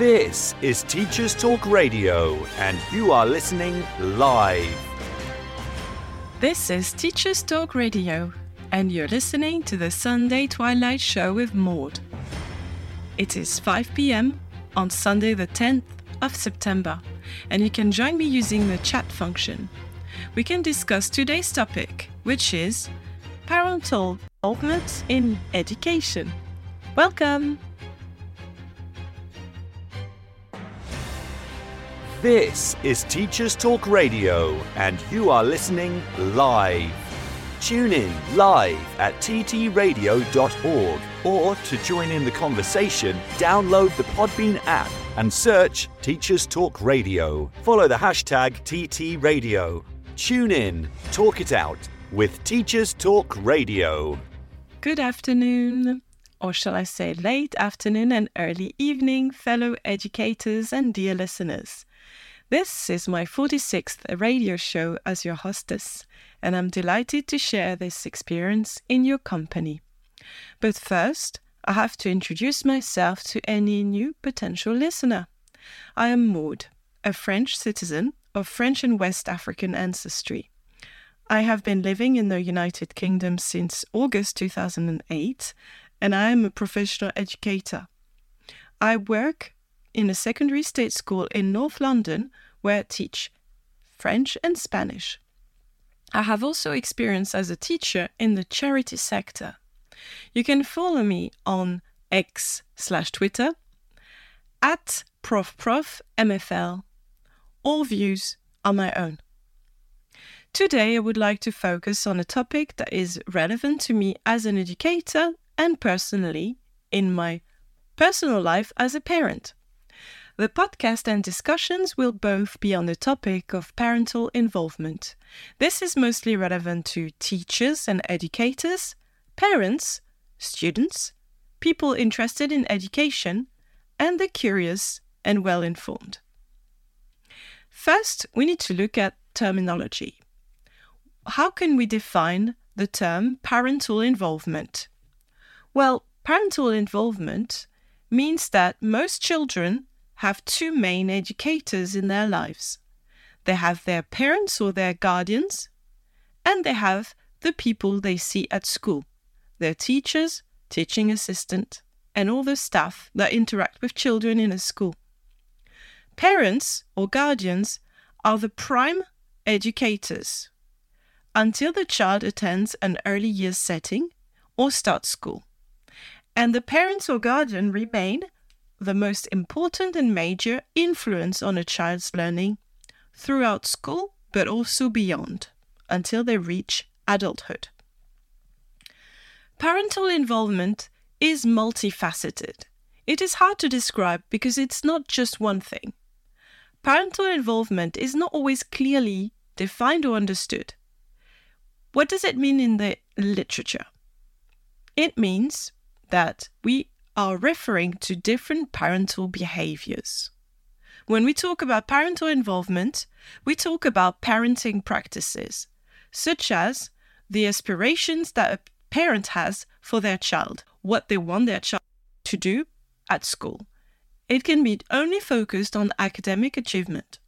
This is Teachers Talk Radio, and you are listening live. This is Teachers Talk Radio, and you're listening to The Sunday Twilight Show with Maud. It is 5 p.m. on Sunday the 10th of September, and you can join me using the chat function. We can discuss today's topic, which is parental involvement in education. Welcome! This is Teachers Talk Radio, and you are listening live. Tune in live at TTRadio.org, or to join in the conversation, download the Podbean app and search Teachers Talk Radio. Follow the hashtag TTRadio. Tune in, talk it out with Teachers Talk Radio. Good afternoon, or shall I say late afternoon and early evening, fellow educators and dear listeners. This is my 46th radio show as your hostess, and I'm delighted to share this experience in your company. But first, I have to introduce myself to any new potential listener. I am Maud, a French citizen of French and West African ancestry. I have been living in the United Kingdom since August 2008, and I am a professional educator. I work in a secondary state school in North London, where I teach French and Spanish. I have also experience as a teacher in the charity sector. You can follow me on X/Twitter, at ProfMFL. All views are my own. Today I would like to focus on a topic that is relevant to me as an educator and personally in my personal life as a parent. The podcast and discussions will both be on the topic of parental involvement. This is mostly relevant to teachers and educators, parents, students, people interested in education, and the curious and well-informed. First, we need to look at terminology. How can we define the term parental involvement? Well, parental involvement means that most children have two main educators in their lives. They have their parents or their guardians, and they have the people they see at school, their teachers, teaching assistant, and all the staff that interact with children in a school. Parents or guardians are the prime educators until the child attends an early years setting or starts school, and the parents or guardian remain the most important and major influence on a child's learning throughout school, but also beyond, until they reach adulthood. Parental involvement is multifaceted. It is hard to describe because it's not just one thing. Parental involvement is not always clearly defined or understood. What does it mean in the literature? It means that we are referring to different parental behaviors. When we talk about parental involvement, we talk about parenting practices, such as the aspirations that a parent has for their child, what they want their child to do at school. It can be only focused on academic achievement.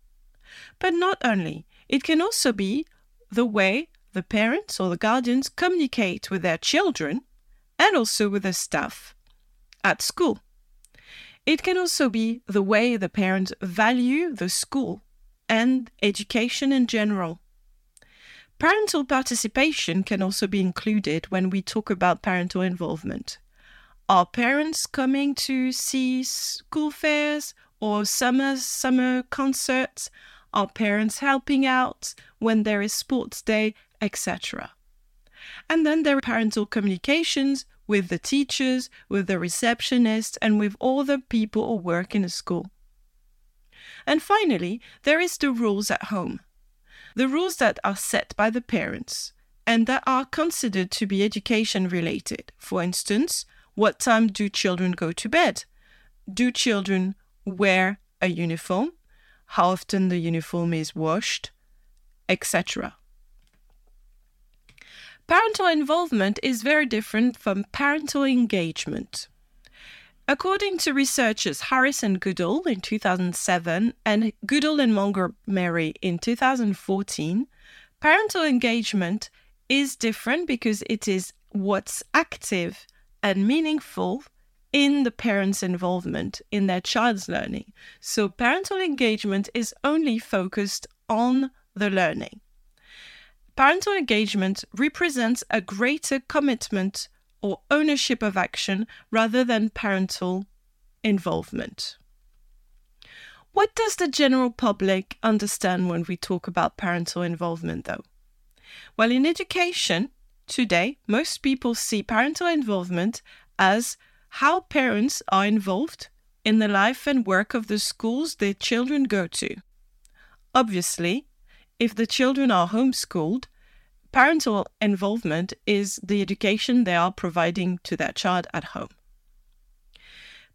But not only, it can also be the way the parents or the guardians communicate with their children and also with the staff at school. It can also be the way the parents value the school and education in general. Parental participation can also be included when we talk about parental involvement. Are parents coming to see school fairs or summer concerts? Are parents helping out when there is sports day, etc.? And then there are parental communications with the teachers, with the receptionist, and with all the people who work in a school. And finally, there is the rules at home. The rules that are set by the parents and that are considered to be education related. For instance, what time do children go to bed? Do children wear a uniform? How often the uniform is washed, etc. Parental involvement is very different from parental engagement. According to researchers Harris and Goodall in 2007 and Goodall and Montgomery in 2014, parental engagement is different because it is what's active and meaningful in the parents' involvement in their child's learning. So parental engagement is only focused on the learning. Parental engagement represents a greater commitment or ownership of action rather than parental involvement. What does the general public understand when we talk about parental involvement, though? Well, in education today, most people see parental involvement as how parents are involved in the life and work of the schools their children go to. Obviously, if the children are homeschooled, parental involvement is the education they are providing to their child at home.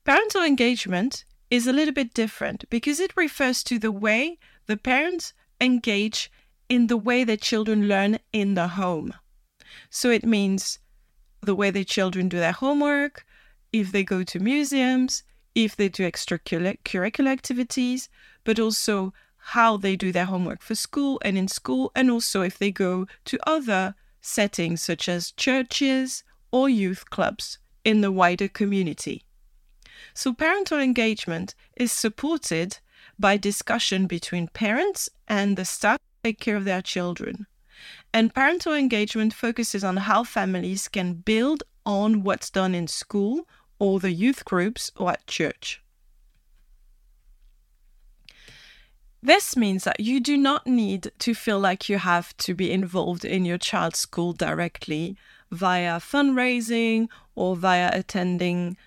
Parental engagement is a little bit different because it refers to the way the parents engage in the way their children learn in the home. So it means the way their children do their homework, if they go to museums, if they do extracurricular activities, but also how they do their homework for school and in school, and also if they go to other settings such as churches or youth clubs in the wider community. So parental engagement is supported by discussion between parents and the staff who take care of their children. And parental engagement focuses on how families can build on what's done in school or the youth groups or at church. This means that you do not need to feel like you have to be involved in your child's school directly via fundraising or via attending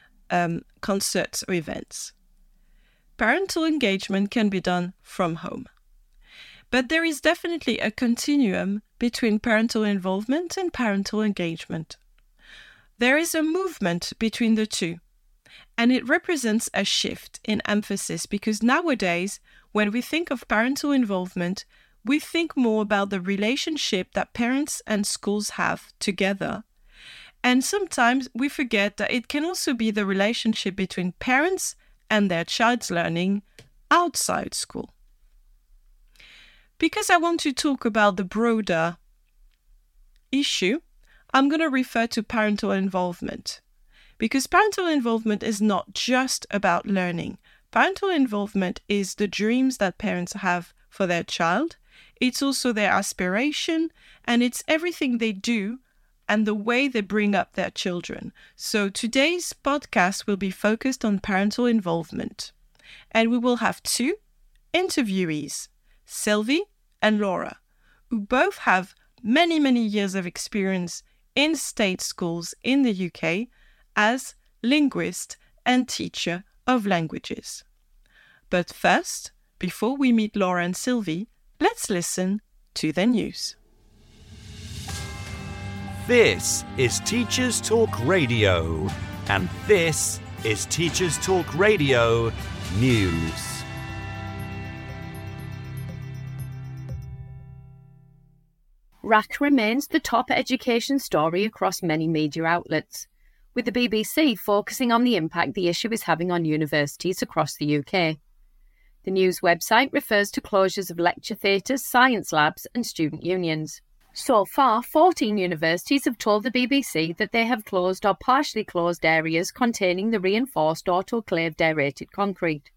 concerts or events. Parental engagement can be done from home. But there is definitely a continuum between parental involvement and parental engagement. There is a movement between the two, and it represents a shift in emphasis because nowadays, when we think of parental involvement, we think more about the relationship that parents and schools have together. And sometimes we forget that it can also be the relationship between parents and their child's learning outside school. Because I want to talk about the broader issue, I'm going to refer to parental involvement. Because parental involvement is not just about learning. Parental involvement is the dreams that parents have for their child. It's also their aspiration, and it's everything they do and the way they bring up their children. So today's podcast will be focused on parental involvement. And we will have two interviewees, Sylvie and Laura, who both have many, many years of experience in state schools in the UK as linguist and teacher of languages. But first, before we meet Laura and Sylvie, let's listen to the news. This is Teachers Talk Radio, and this is Teachers Talk Radio News. RAC remains the top education story across many media outlets, with the BBC focusing on the impact the issue is having on universities across the UK. The news website refers to closures of lecture theatres, science labs and student unions. So far, 14 universities have told the BBC that they have closed or partially closed areas containing the reinforced autoclaved aerated concrete.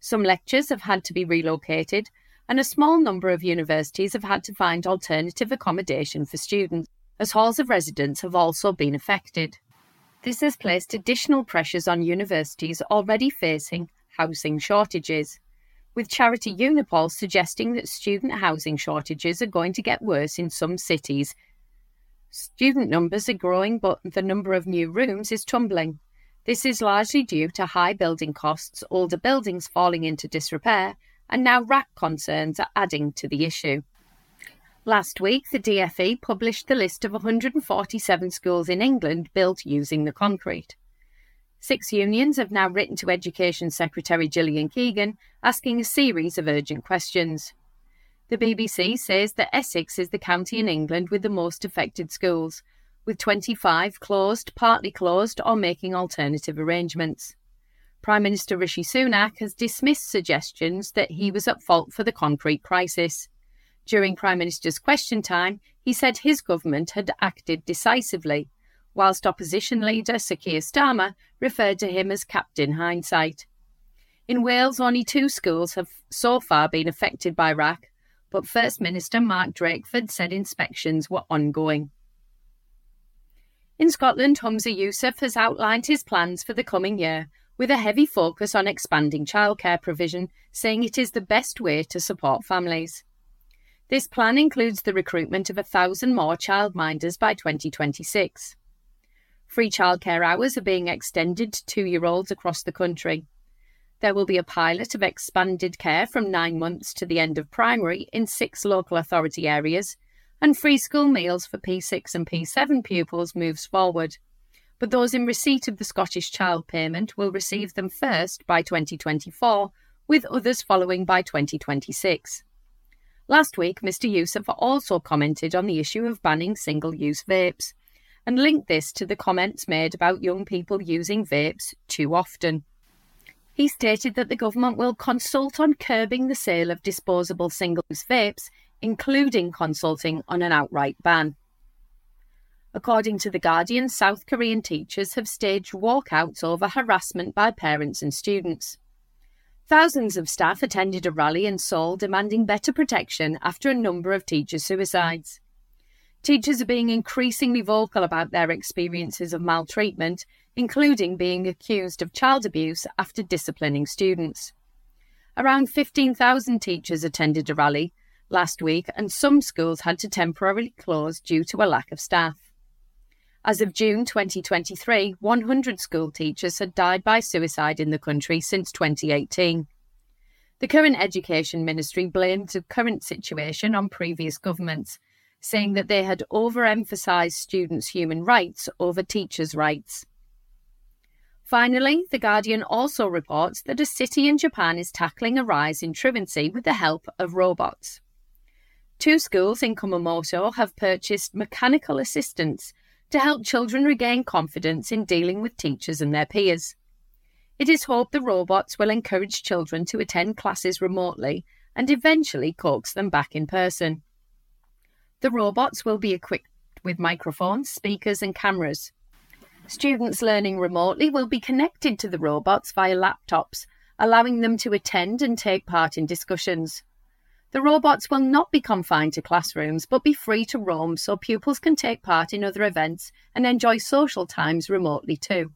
Some lectures have had to be relocated, and a small number of universities have had to find alternative accommodation for students, as halls of residence have also been affected. This has placed additional pressures on universities already facing housing shortages, with charity Unipol suggesting that student housing shortages are going to get worse in some cities. Student numbers are growing, but the number of new rooms is tumbling. This is largely due to high building costs, older buildings falling into disrepair, and now RAC concerns are adding to the issue. Last week, the DfE published the list of 147 schools in England built using the concrete. 6 unions have now written to Education Secretary Gillian Keegan asking a series of urgent questions. The BBC says that Essex is the county in England with the most affected schools, with 25 closed, partly closed or making alternative arrangements. Prime Minister Rishi Sunak has dismissed suggestions that he was at fault for the concrete crisis. During Prime Minister's question time, he said his government had acted decisively, whilst opposition leader Sir Keir Starmer referred to him as Captain Hindsight. In Wales, only 2 schools have so far been affected by RAC, but First Minister Mark Drakeford said inspections were ongoing. In Scotland, Humza Youssef has outlined his plans for the coming year, with a heavy focus on expanding childcare provision, saying it is the best way to support families. This plan includes the recruitment of 1,000 more childminders by 2026. Free childcare hours are being extended to 2-year-olds across the country. There will be a pilot of expanded care from 9 months to the end of primary in 6 local authority areas, and free school meals for P6 and P7 pupils moves forward. But those in receipt of the Scottish Child Payment will receive them first by 2024, with others following by 2026. Last week, Mr Youssef also commented on the issue of banning single-use vapes, and linked this to the comments made about young people using vapes too often. He stated that the government will consult on curbing the sale of disposable single-use vapes, including consulting on an outright ban. According to The Guardian, South Korean teachers have staged walkouts over harassment by parents and students. Thousands of staff attended a rally in Seoul demanding better protection after a number of teacher suicides. Teachers are being increasingly vocal about their experiences of maltreatment, including being accused of child abuse after disciplining students. Around 15,000 teachers attended a rally last week, and some schools had to temporarily close due to a lack of staff. As of June 2023, 100 school teachers had died by suicide in the country since 2018. The current Education Ministry blamed the current situation on previous governments, saying that they had overemphasised students' human rights over teachers' rights. Finally, The Guardian also reports that a city in Japan is tackling a rise in truancy with the help of robots. 2 schools in Kumamoto have purchased mechanical assistants to help children regain confidence in dealing with teachers and their peers. It is hoped the robots will encourage children to attend classes remotely and eventually coax them back in person. The robots will be equipped with microphones, speakers and cameras. Students learning remotely will be connected to the robots via laptops, allowing them to attend and take part in discussions. The robots will not be confined to classrooms but be free to roam, so pupils can take part in other events and enjoy social times remotely too.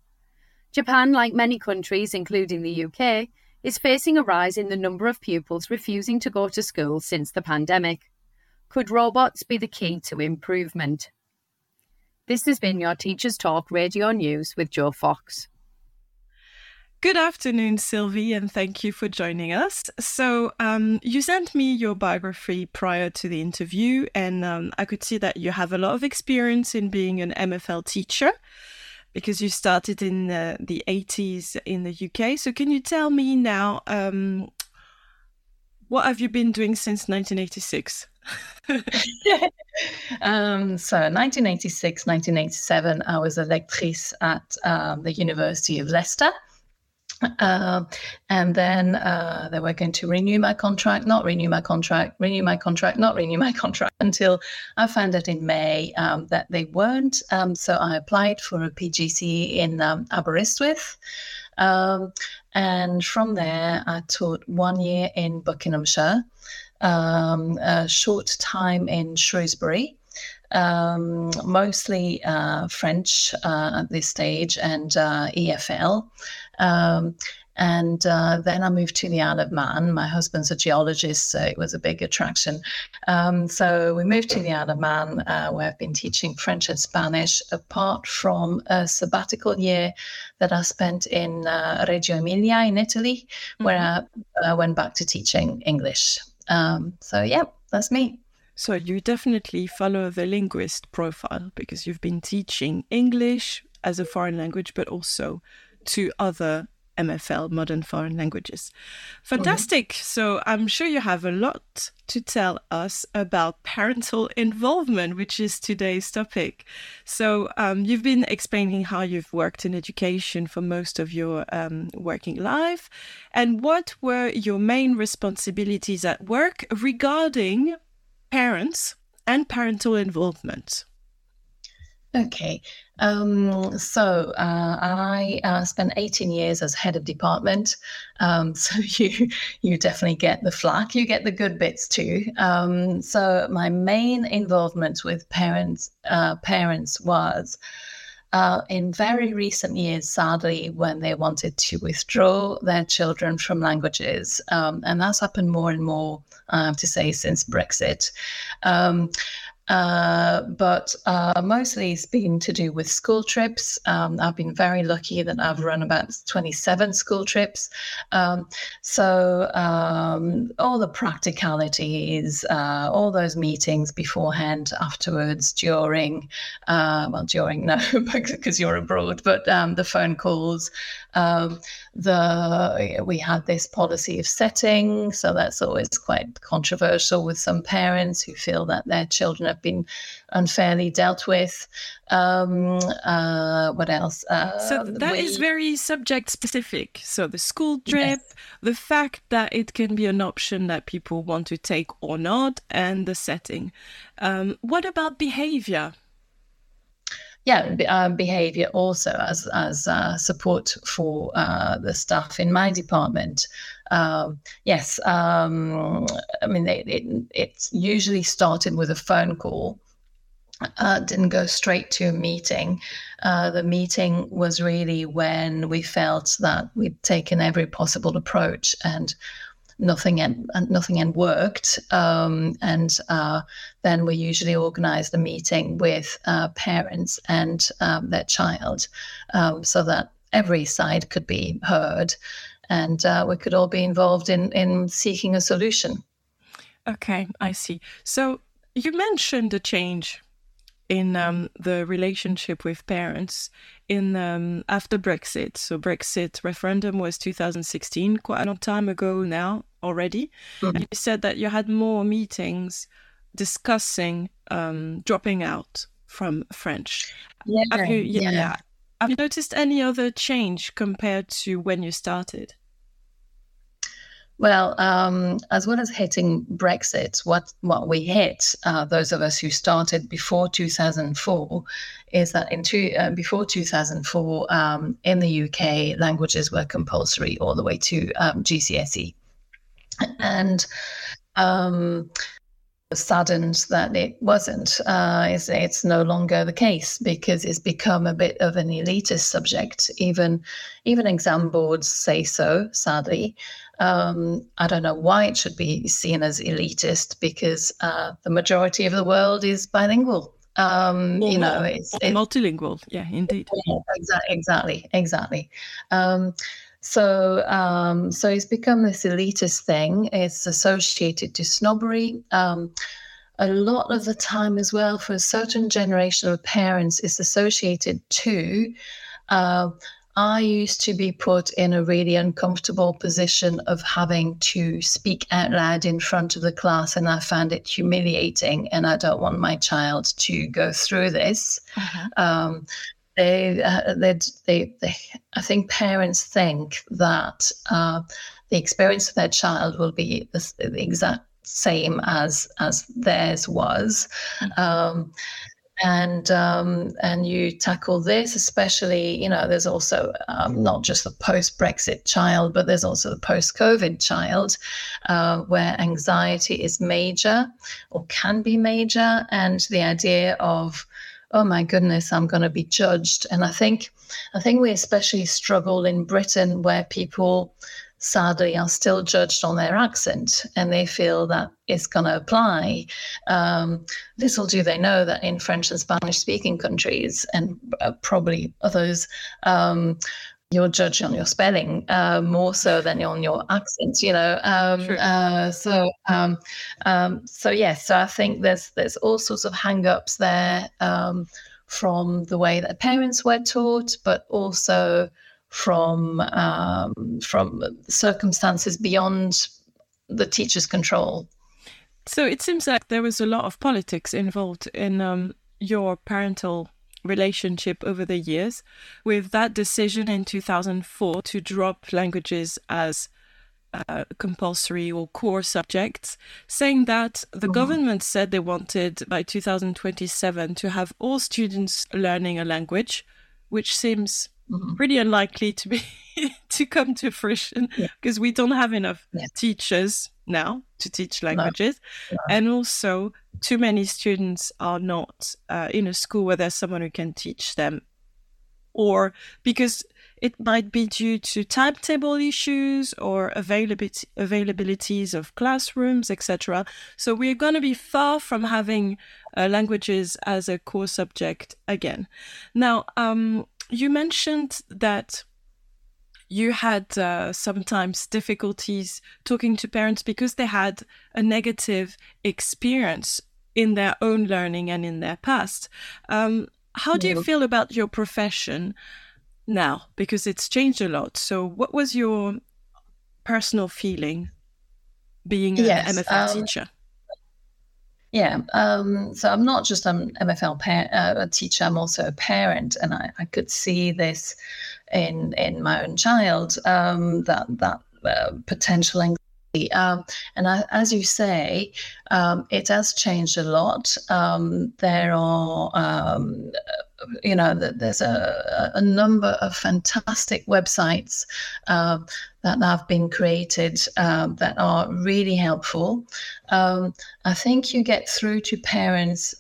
Japan, like many countries including the UK, is facing a rise in the number of pupils refusing to go to school since the pandemic. Could robots be the key to improvement? This has been your Teachers Talk Radio News with Jo Fox. Good afternoon, Sylvie, and thank you for joining us. So you sent me your biography prior to the interview, and I could see that you have a lot of experience in being an MFL teacher because you started in the 80s in the UK. So can you tell me now, what have you been doing since 1986? So 1986, 1987, I was a lectrice at the University of Leicester. And then they were going to renew my contract until I found out in May that they weren't. So I applied for a PGCE in Aberystwyth. And from there, I taught 1 year in Buckinghamshire, a short time in Shrewsbury. Mostly French at this stage and EFL. And then I moved to the Isle of Man. My husband's a geologist, so it was a big attraction. So we moved to the Isle of Man, where I've been teaching French and Spanish, apart from a sabbatical year that I spent in Reggio Emilia in Italy, where I went back to teaching English. So yeah, that's me. So you definitely follow the linguist profile because you've been teaching English as a foreign language, but also to other MFL, Modern Foreign Languages. Fantastic. Okay. So I'm sure you have a lot to tell us about parental involvement, which is today's topic. So you've been explaining how you've worked in education for most of your working life. And what were your main responsibilities at work regarding parents and parental involvement? Okay, so I spent 18 years as head of department, so you definitely get the flack, you get the good bits too. So my main involvement with parents was in very recent years, sadly, when they wanted to withdraw their children from languages, and that's happened more and more, I have to say, since Brexit. But mostly it's been to do with school trips. I've been very lucky that I've run about 27 school trips. So all the practicalities, all those meetings beforehand, afterwards, during, because you're abroad, but the phone calls. We had this policy of setting, so that's always quite controversial with some parents who feel that their children have been unfairly dealt with. What else? So that is very subject specific. So the school trip, yes. The fact that it can be an option that people want to take or not, and the setting. What about behavior? Yeah, behaviour also as support for the staff in my department. It usually started with a phone call. Didn't go straight to a meeting. The meeting was really when we felt that we'd taken every possible approach and nothing worked. Then we usually organise the meeting with parents and their child, so that every side could be heard and we could all be involved in seeking a solution. Okay, I see. So you mentioned a change in the relationship with parents in after Brexit. So Brexit referendum was 2016, quite a long time ago now already. Mm-hmm. And you said that you had more meetings discussing dropping out from French. Yeah. Have you noticed any other change compared to when you started? Well, as well as hitting Brexit, what we hit, those of us who started before 2004, is that before 2004, in the UK, languages were compulsory all the way to GCSE. And saddened that it wasn't. It's no longer the case because it's become a bit of an elitist subject. Even exam boards say so, sadly. I don't know why it should be seen as elitist because the majority of the world is bilingual. It's multilingual. Yeah, indeed. Yeah, exactly. So it's become this elitist thing. It's associated to snobbery. A lot of the time as well, for a certain generation of parents, it's associated to, I used to be put in a really uncomfortable position of having to speak out loud in front of the class, and I found it humiliating, and I don't want my child to go through this. Uh-huh. I think parents think that the experience of their child will be the exact same as theirs was, and you tackle this, especially there's also not just the post-Brexit child, but there's also the post-COVID child, where anxiety is major or can be major, and the idea of, oh my goodness, I'm going to be judged. And I think we especially struggle in Britain, where people sadly are still judged on their accent, and they feel that it's going to apply. Little do they know that in French and Spanish-speaking countries, and probably others, you're judged on your spelling more so than on your accent, True. So I think there's all sorts of hang-ups there from the way that parents were taught, but also from circumstances beyond the teacher's control. So it seems like there was a lot of politics involved in your parental relationship over the years, with that decision in 2004 to drop languages as compulsory or core subjects, saying that the government said they wanted by 2027 to have all students learning a language, which seems pretty unlikely to be to come to fruition, because we don't have enough teachers now to teach languages, and also too many students are not in a school where there's someone who can teach them, or because it might be due to timetable issues or availabilities of classrooms, etc. So we're going to be far from having languages as a core subject again. Now, you mentioned that you had sometimes difficulties talking to parents because they had a negative experience in their own learning and in their past. How do you feel about your profession now, because it's changed a lot? So what was your personal feeling being an MFL teacher? So I'm not just an MFL teacher, I'm also a parent, and I could see this in my own child, that potential anxiety. As you say, it has changed a lot. There are there's a number of fantastic websites that have been created that are really helpful. I think you get through to parents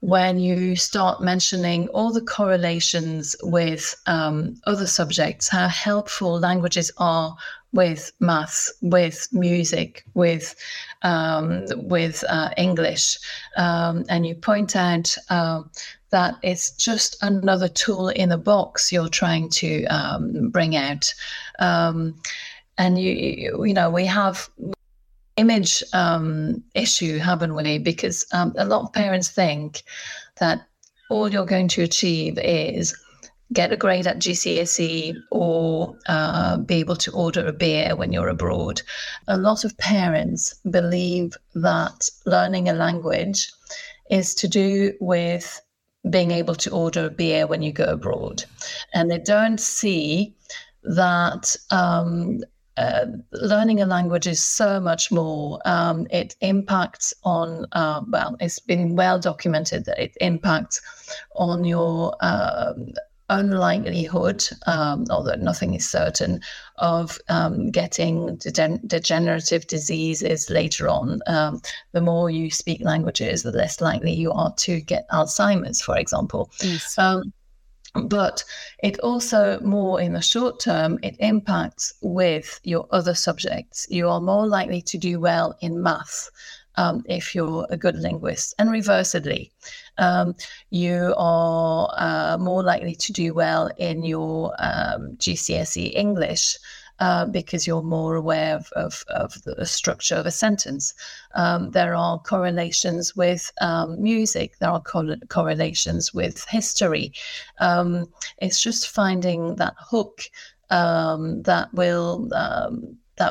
when you start mentioning all the correlations with other subjects, how helpful languages are with maths, with music, with English. And you point out that it's just another tool in a box you're trying to bring out. And we have image issue, haven't we? Because a lot of parents think that all you're going to achieve is get a grade at GCSE or be able to order a beer when you're abroad. A lot of parents believe that learning a language is to do with being able to order a beer when you go abroad. And they don't see that learning a language is so much more. It impacts on, it's been well documented that it impacts on your unlikelihood, although nothing is certain, of getting degenerative diseases later on. The more you speak languages, the less likely you are to get Alzheimer's, for example. Yes. But it also, more in the short term, it impacts with your other subjects. You are more likely to do well in math if you're a good linguist, and reversedly. You are more likely to do well in your GCSE English because you're more aware of the structure of a sentence. There are correlations with music. There are correlations with history. It's just finding that hook that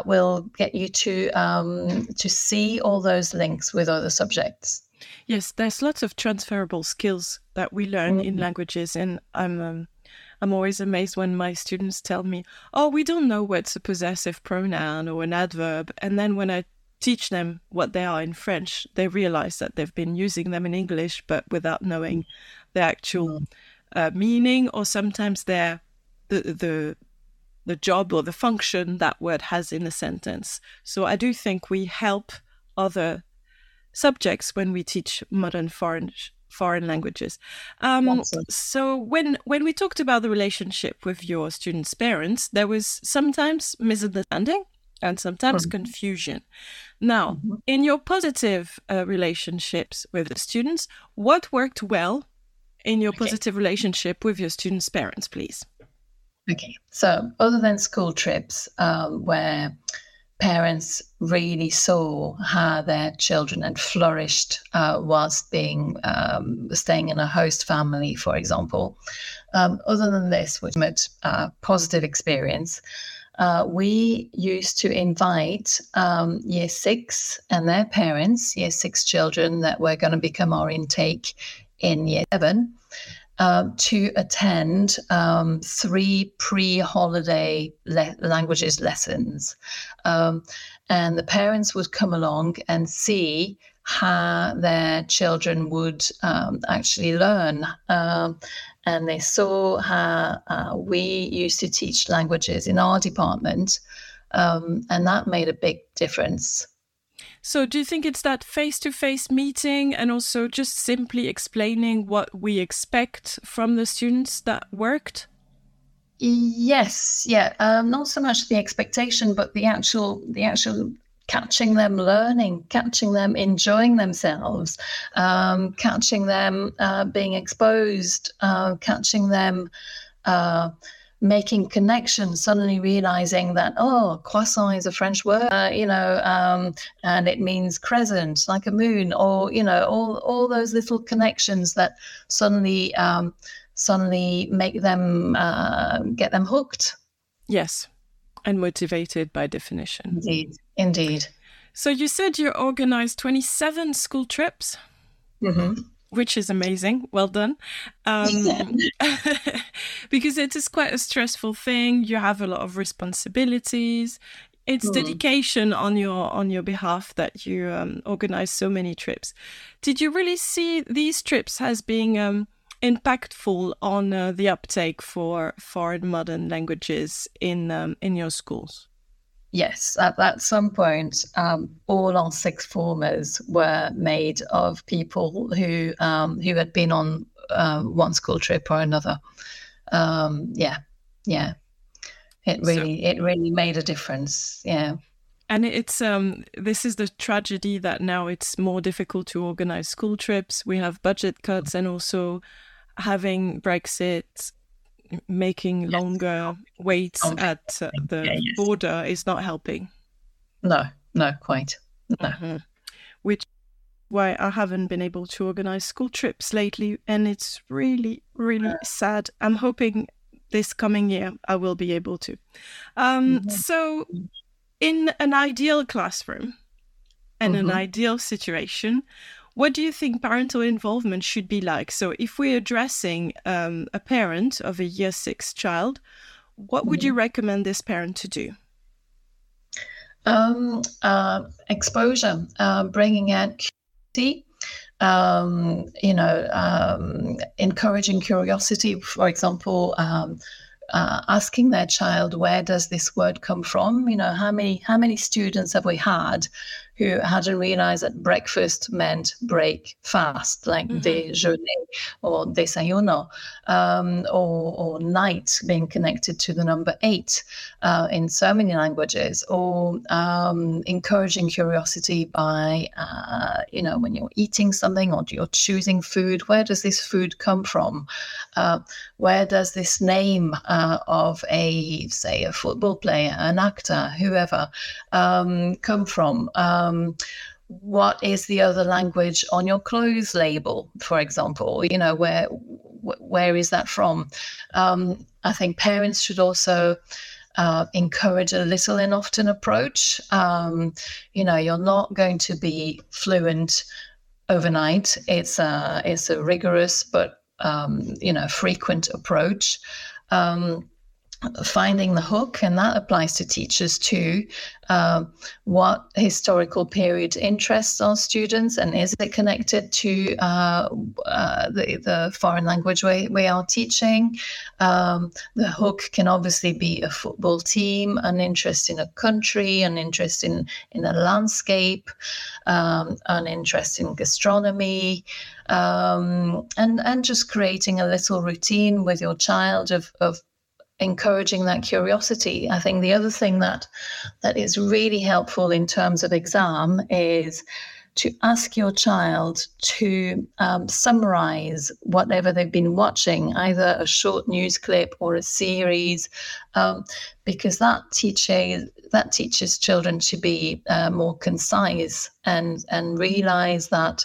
will get you to see all those links with other subjects. Yes, there's lots of transferable skills that we learn in languages, and I'm always amazed when my students tell me, "Oh, we don't know what's a possessive pronoun or an adverb," and then when I teach them what they are in French, they realize that they've been using them in English, but without knowing the actual meaning, or sometimes they're the job or the function that word has in a sentence. So I do think we help other subjects when we teach modern foreign languages. So when we talked about the relationship with your students' parents, there was sometimes misunderstanding and sometimes confusion. Now, in your positive relationships with the students, what worked well in your positive relationship with your students' parents, please? Okay, so other than school trips, where parents really saw how their children had flourished whilst being staying in a host family, for example. Other than this, which was a positive experience, we used to invite year six and their parents, year six children that were going to become our intake in year seven, to attend 3 pre-holiday languages lessons. And the parents would come along and see how their children would actually learn. And they saw how we used to teach languages in our department, and that made a big difference. So do you think it's that face-to-face meeting and also just simply explaining what we expect from the students that worked? Yes, yeah. Not so much the expectation, but the actual catching them learning, catching them enjoying themselves, catching them being exposed, catching them making connections, suddenly realizing that, oh, croissant is a French word, and it means crescent, like a moon, or, all those little connections that suddenly make them, get them hooked. Yes, and motivated by definition. Indeed. So you said you organized 27 school trips. Mm-hmm. Which is amazing. Well done. Because it is quite a stressful thing. You have a lot of responsibilities. It's dedication on your behalf that you organize so many trips. Did you really see these trips as being impactful on the uptake for foreign modern languages in your schools? Yes, at some point, all our sixth formers were made of people who had been on one school trip or another. It really made a difference. Yeah, and it's this is the tragedy that now it's more difficult to organize school trips. We have budget cuts and also having Brexit. Making longer waits at the border is not helping. No, quite. No. Mm-hmm. Which is why I haven't been able to organize school trips lately, and it's really, really sad. I'm hoping this coming year I will be able to. So in an ideal classroom and an ideal situation, what do you think parental involvement should be like? So if we're addressing a parent of a year six child, what would you recommend this parent to do? Exposure, bringing out curiosity, encouraging curiosity, for example, asking their child, where does this word come from? How many students have we had who hadn't realized that breakfast meant break fast, like déjeuner or desayuno, or night being connected to the number 8 in so many languages, or encouraging curiosity by, when you're eating something or you're choosing food, where does this food come from? Where does this name of a football player, an actor, whoever, come from? What is the other language on your clothes label, for example? Where is that from? I think parents should also encourage a little and often approach. You're not going to be fluent overnight. It's a rigorous but frequent approach. Finding the hook, and that applies to teachers too. What historical period interests our students, and is it connected to the foreign language we are teaching? The hook can obviously be a football team, an interest in a country, an interest in a landscape, an interest in gastronomy, and just creating a little routine with your child of encouraging that curiosity. I think the other thing that is really helpful in terms of exam is to ask your child to summarize whatever they've been watching, either a short news clip or a series, because that teaches children to be more concise and realize that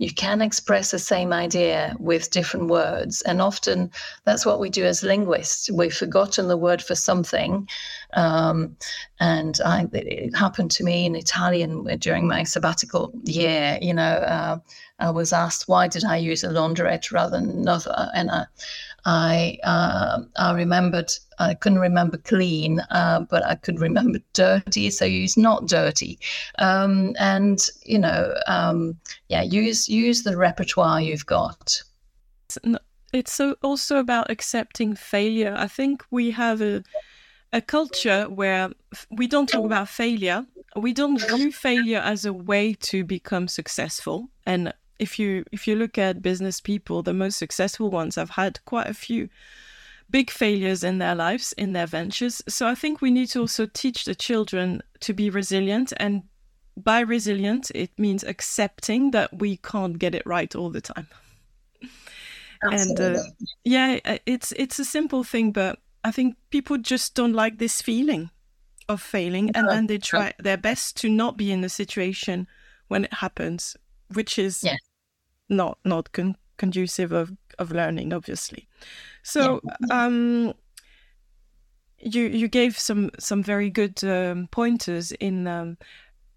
you can express the same idea with different words. And often that's what we do as linguists. We've forgotten the word for something. It happened to me in Italian during my sabbatical year. I was asked, why did I use a launderette rather than another? And I remembered, I couldn't remember clean, but I could remember dirty. So use not dirty. Use the repertoire you've got. It's also about accepting failure. I think we have a culture where we don't talk about failure. We don't view failure as a way to become successful. And if you look at business people, the most successful ones have had quite a few big failures in their lives, in their ventures. So I think we need to also teach the children to be resilient. And by resilient, it means accepting that we can't get it right all the time. Absolutely. And it's a simple thing, but I think people just don't like this feeling of failing. And then they try their best to not be in the situation when it happens, which is not conducive of learning, obviously. So you gave some very good pointers in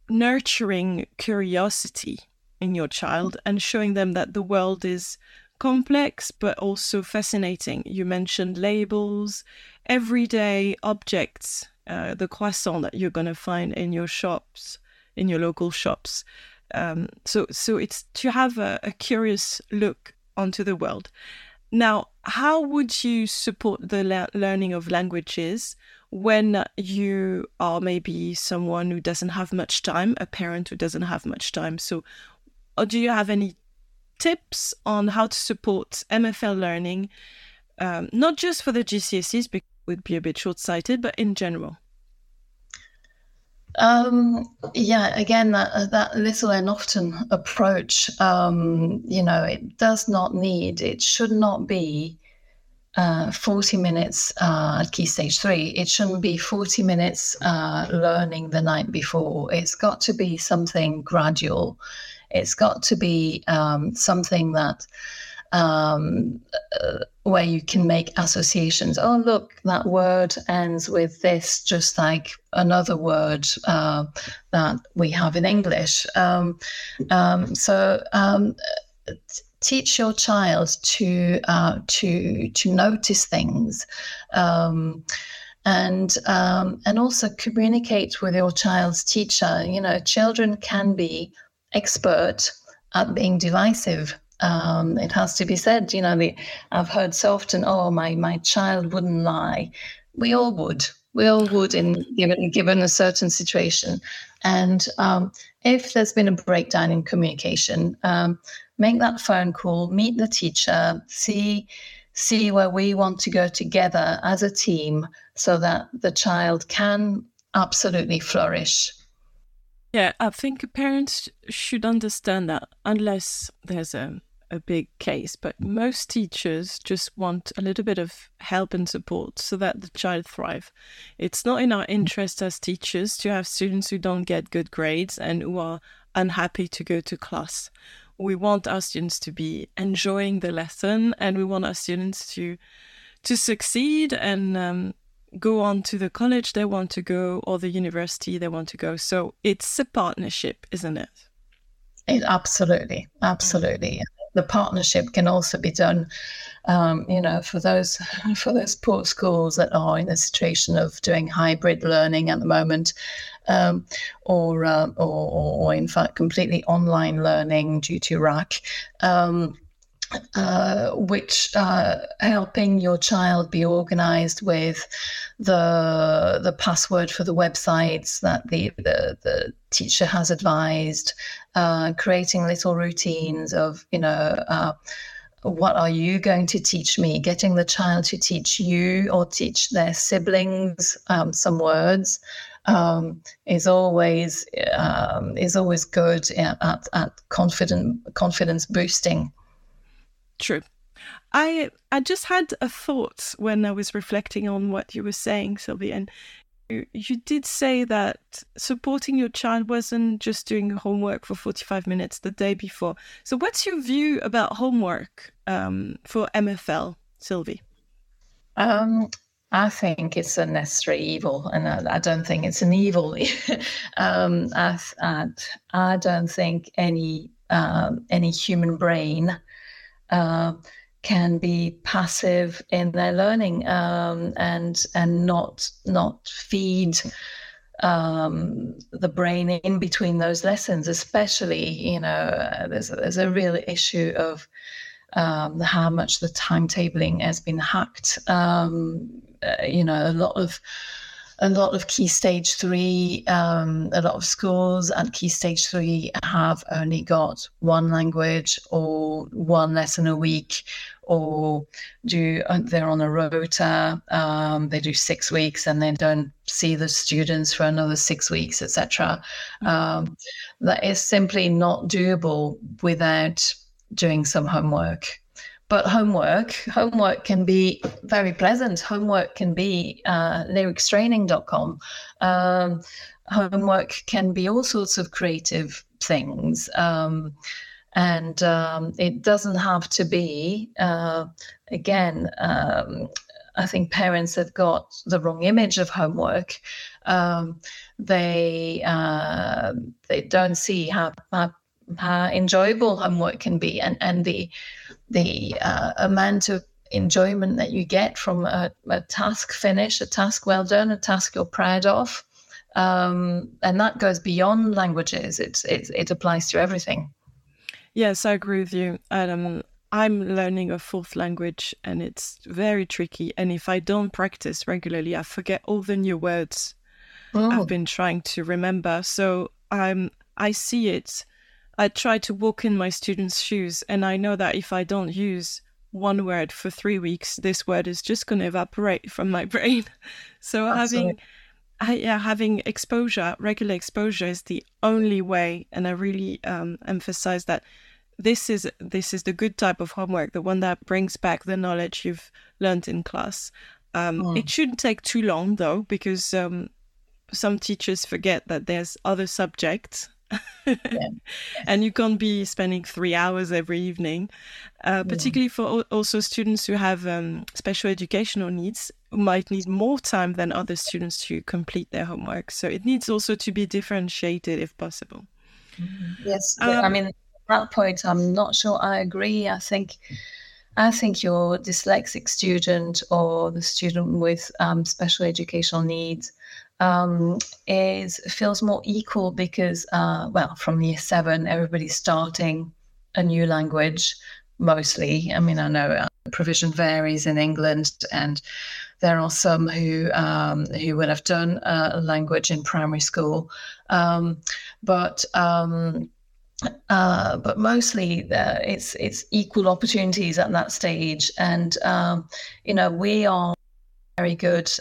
nurturing curiosity in your child and showing them that the world is complex but also fascinating. You mentioned labels, everyday objects, the croissant that you're going to find in your shops, in your local shops. So it's to have a curious look onto the world. Now, how would you support the learning of languages when you are maybe someone who doesn't have much time, a parent who doesn't have much time? So do you have any tips on how to support MFL learning, not just for the GCSEs, because it would be a bit short-sighted, but in general? Again, that little and often approach, it does not need, it should not be 40 minutes at Key Stage 3. It shouldn't be 40 minutes learning the night before. It's got to be something gradual. It's got to be something that where you can make associations. Oh, look, that word ends with this, just like another word that we have in English. Teach your child to notice things, and also communicate with your child's teacher. Children can be expert at being divisive. It has to be said, I've heard so often, oh, my child wouldn't lie. We all would. We all would in given a certain situation. And if there's been a breakdown in communication, make that phone call, meet the teacher, see where we want to go together as a team so that the child can absolutely flourish. Yeah, I think parents should understand that, unless there's a big case. But most teachers just want a little bit of help and support so that the child thrives. It's not in our interest as teachers to have students who don't get good grades and who are unhappy to go to class. We want our students to be enjoying the lesson, and we want our students to succeed and go on to the college they want to go or the university they want to go. So it's a partnership, isn't it? Absolutely. The partnership can also be done, for those poor schools that are in a situation of doing hybrid learning at the moment, or in fact completely online learning due to RAC. Which helping your child be organized with the password for the websites that the teacher has advised, creating little routines of what are you going to teach me? Getting the child to teach you or teach their siblings some words is always good at confidence boosting. True. I just had a thought when I was reflecting on what you were saying, Sylvie, and you did say that supporting your child wasn't just doing homework for 45 minutes the day before. So what's your view about homework for MFL, Sylvie? I think it's a necessary evil, and I don't think it's an evil. I don't think any human brain can be passive in their learning and not feed the brain in between those lessons. Especially, there's a real issue of how much the timetabling has been hacked. A lot of Key Stage 3, a lot of schools at Key Stage 3 have only got one language or one lesson a week, or they're on a rota, they do 6 weeks and they don't see the students for another 6 weeks, etc. That is simply not doable without doing some homework. But homework can be very pleasant. Homework can be lyricstraining.com. Homework can be all sorts of creative things. And it doesn't have to be, I think parents have got the wrong image of homework. They don't see how enjoyable homework can be, and the amount of enjoyment that you get from a task finish, a task well done, a task you're proud of, and that goes beyond languages. It applies to everything. Yes, I agree with you. I'm learning a fourth language, and it's very tricky. And if I don't practice regularly, I forget all the new words I've been trying to remember. So I see it. I try to walk in my students' shoes, and I know that if I don't use one word for 3 weeks, this word is just going to evaporate from my brain. So having exposure, regular exposure, is the only way. And I really emphasize that this is the good type of homework, the one that brings back the knowledge you've learned in class. It shouldn't take too long, though, because some teachers forget that there's other subjects. Yeah. And you can't be spending 3 hours every evening, particularly for also students who have special educational needs, who might need more time than other students to complete their homework. So it needs also to be differentiated if possible. Yes, at that point, I'm not sure I agree. I think your dyslexic student or the student with special educational needs feels more equal because, from year 7, everybody's starting a new language mostly. I mean, I know provision varies in England, and there are some who would have done a language in primary school, but mostly it's equal opportunities at that stage, and we are very good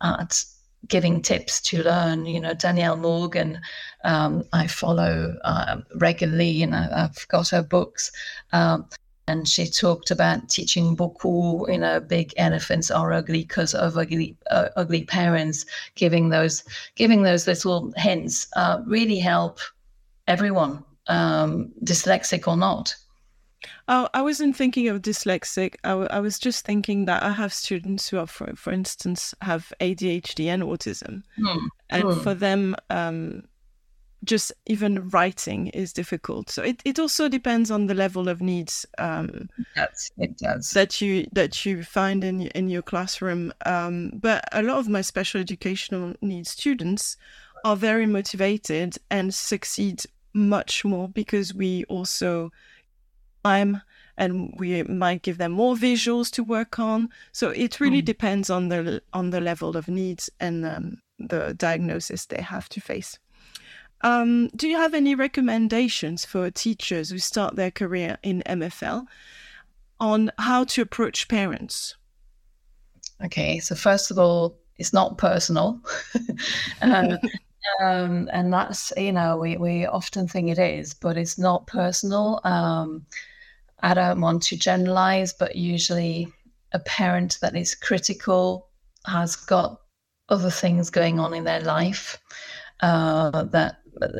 at giving tips to learn. Danielle Morgan, I follow regularly, and I've got her books. And she talked about teaching beaucoup, big elephants are ugly because of ugly parents. Giving those little hints really help everyone, dyslexic or not. Oh, I wasn't thinking of dyslexic. I was just thinking that I have students who are, for instance, have ADHD and autism. And for them, just even writing is difficult. So it also depends on the level of needs that you find in your classroom. But a lot of my special educational needs students are very motivated and succeed much more because we also... and we might give them more visuals to work on. So it really depends on the level of needs and the diagnosis they have to face. Do you have any recommendations for teachers who start their career in MFL? on how to approach parents? Okay, so first of all, it's not personal. And that's, you know, we often think it is, but it's not personal. I don't want to generalize, but usually a parent that is critical has got other things going on in their life that,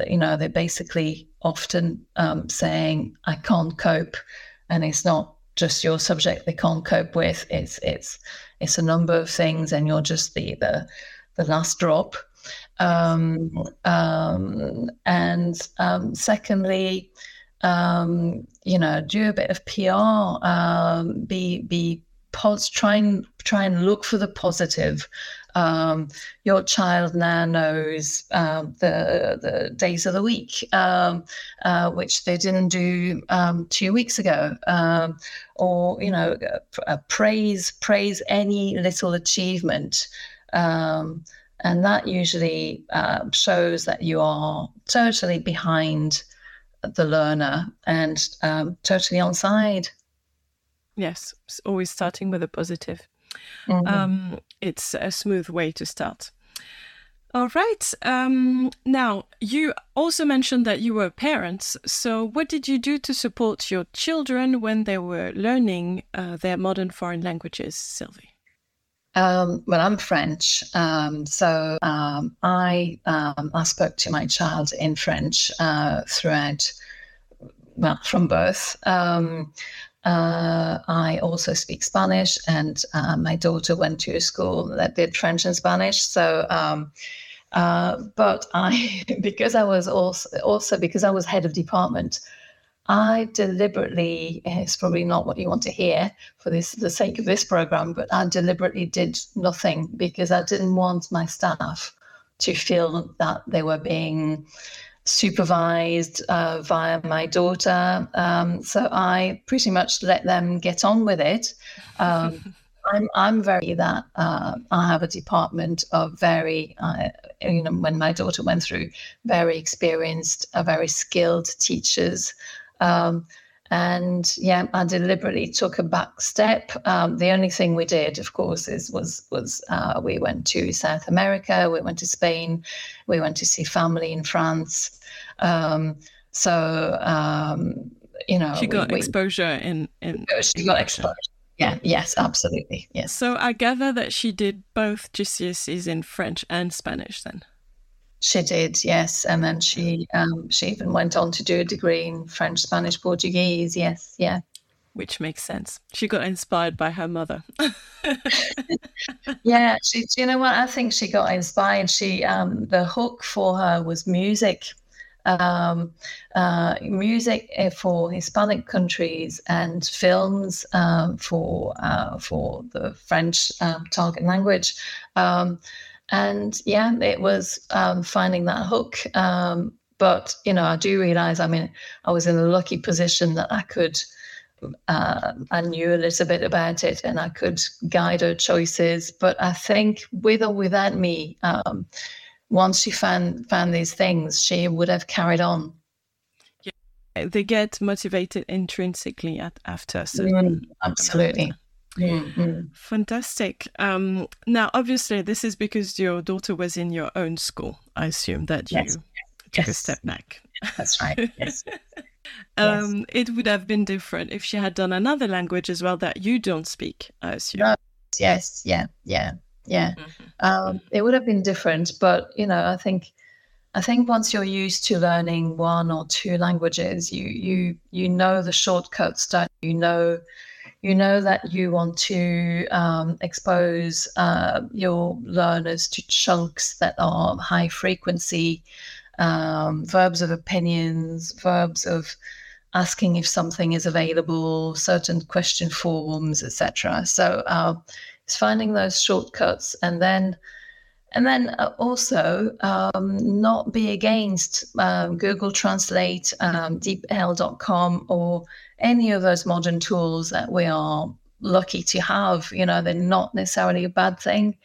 you know, they're basically often saying, I can't cope. And it's not just your subject they can't cope with. It's a number of things, and you're just the last drop. Secondly, you know, do a bit of PR, try and look for the positive. Your child now knows the days of the week, which they didn't do 2 weeks ago. Or, you know, praise any little achievement. And that usually shows that you are totally behind the learner and totally on side. Yes, always starting with a positive. Mm-hmm. It's a smooth way to start. All right. Now, you also mentioned that you were parents. So what did you do to support your children when they were learning their modern foreign languages, Sylvie? Well, I'm French, so I spoke to my child in French throughout, well, from birth. I also speak Spanish, and my daughter went to a school that did French and Spanish. So, because I was head of department, I deliberately, it's probably not what you want to hear for this, the sake of this program, but I deliberately did nothing because I didn't want my staff to feel that they were being supervised via my daughter. So I pretty much let them get on with it. I'm very that I have a department of very, you know, when my daughter went through, very experienced, very skilled teachers. And yeah, I deliberately took a back step. The only thing we did, of course, was we went to South America, we went to Spain, we went to see family in France. You know, she got exposure in. She got exposure. Yeah. Yes. Absolutely. Yes. So I gather that she did both GCSEs in French and Spanish then. She did, yes, and then she even went on to do a degree in French, Spanish, Portuguese. Yes, yeah, which makes sense. She got inspired by her mother. Yeah, she. You know what? I think she got inspired. She the hook for her was music. Music for Hispanic countries and films for the French target language. And yeah, it was finding that hook. But, you know, I do realize, I mean, I was in a lucky position that I could, I knew a little bit about it and I could guide her choices. But I think with or without me, once she found these things, she would have carried on. Yeah. They get motivated intrinsically after. So absolutely. Mm-hmm. Fantastic. Now, obviously, this is because your daughter was in your own school. I assume that you took a step back. That's right. Yes. It would have been different if she had done another language as well that you don't speak, I assume. No. Yes. Yeah. Yeah. Yeah. Mm-hmm. It would have been different, but you know, I think once you're used to learning one or two languages, you know the shortcuts, don't you? You know that you want to expose your learners to chunks that are high frequency, verbs of opinions, verbs of asking if something is available, certain question forms, etc. So it's finding those shortcuts, and then also not be against Google Translate, DeepL.com, or any of those modern tools that we are lucky to have. You know, they're not necessarily a bad thing.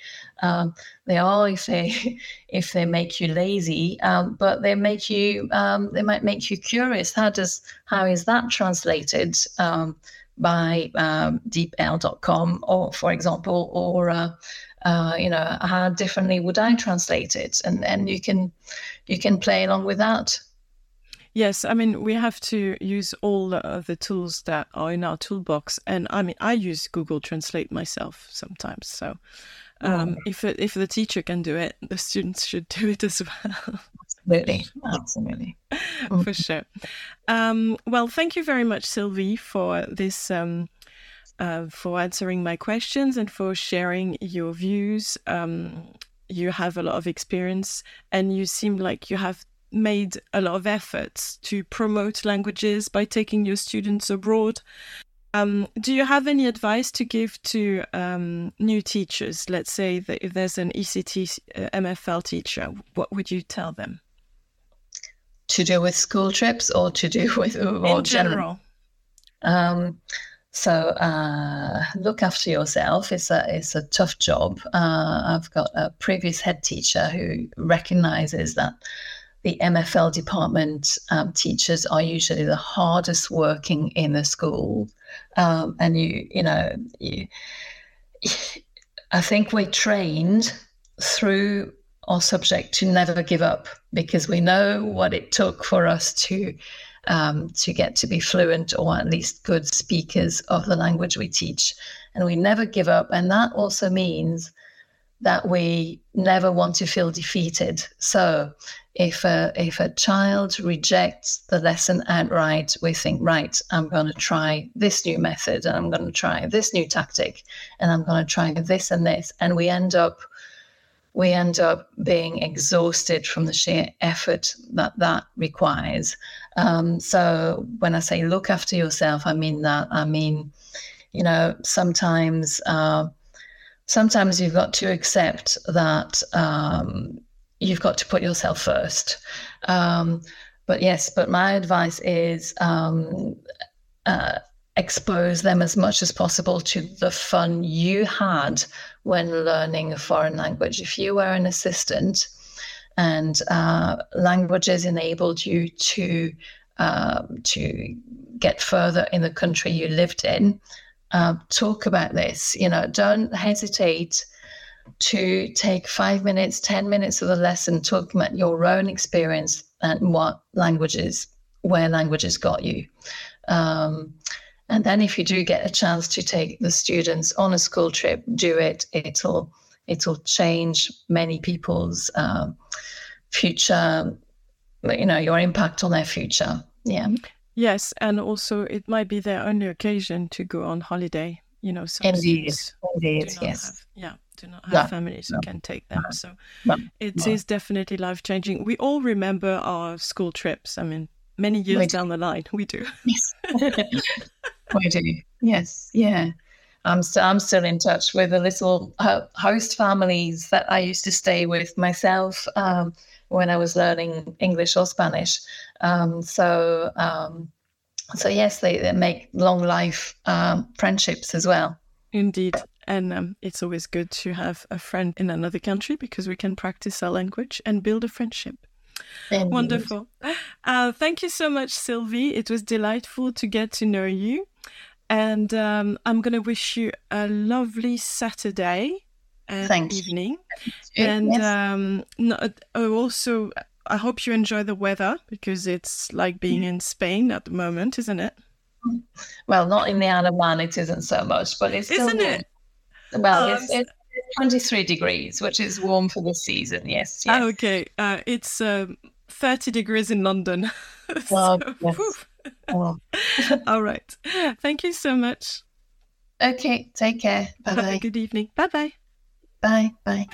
They are if they make you lazy, but they make you. They might make you curious. How is that translated? by DeepL.com, or for example, or how differently would I translate it? And you can play along with that. Yes, I mean, we have to use all of the tools that are in our toolbox. And I mean, I use Google Translate myself sometimes. So if the teacher can do it, the students should do it as well. Absolutely. For sure. Well, thank you very much, Sylvie, for this, for answering my questions and for sharing your views. You have a lot of experience and you seem like you have made a lot of efforts to promote languages by taking your students abroad. Do you have any advice to give to new teachers? Let's say that if there's an ECT MFL teacher, what would you tell them? To do with school trips or to do with... Or in general. Look after yourself. It's a tough job. I've got a previous head teacher who recognises that the MFL department teachers are usually the hardest working in the school. I think we're trained through our subject to never give up, because we know what it took for us to get to be fluent or at least good speakers of the language we teach. And we never give up. And that also means that we never want to feel defeated. So if a child rejects the lesson outright, we think, right, I'm going to try this new method and I'm going to try this new tactic and I'm going to try this and this. And we end up being exhausted from the sheer effort that requires. So when I say look after yourself, I mean that. I mean, sometimes you've got to accept that you've got to put yourself first. But my advice is expose them as much as possible to the fun you had when learning a foreign language. If you were an assistant and languages enabled you to get further in the country you lived in, talk about this. Don't hesitate to take 5 minutes, 10 minutes of the lesson talking about your own experience and where languages got you. And then if you do get a chance to take the students on a school trip, do it. It'll change many people's future, your impact on their future. Yeah. Yes, and also it might be their only occasion to go on holiday. Indeed, yes. Do not have families who can take them. So it is definitely life-changing. We all remember our school trips. I mean, many years down the line, we do. Yes. We do, yes, yeah. I'm still in touch with the little host families that I used to stay with myself when I was learning English or Spanish. Yes, they make long life friendships as well. Indeed. And it's always good to have a friend in another country because we can practice our language and build a friendship. Indeed. Wonderful. Thank you so much, Sylvie. It was delightful to get to know you. And I'm going to wish you a lovely Saturday evening. And also, I hope you enjoy the weather, because it's like being in Spain at the moment, isn't it? Well, not in the Isle of Man, it isn't so much, but it's still warm. Well, it's 23 degrees, which is warm for the season, yes. Okay, it's 30 degrees in London. Well, All right. Thank you so much. Okay, take care. Bye-bye. Have a good evening. Bye-bye. Bye.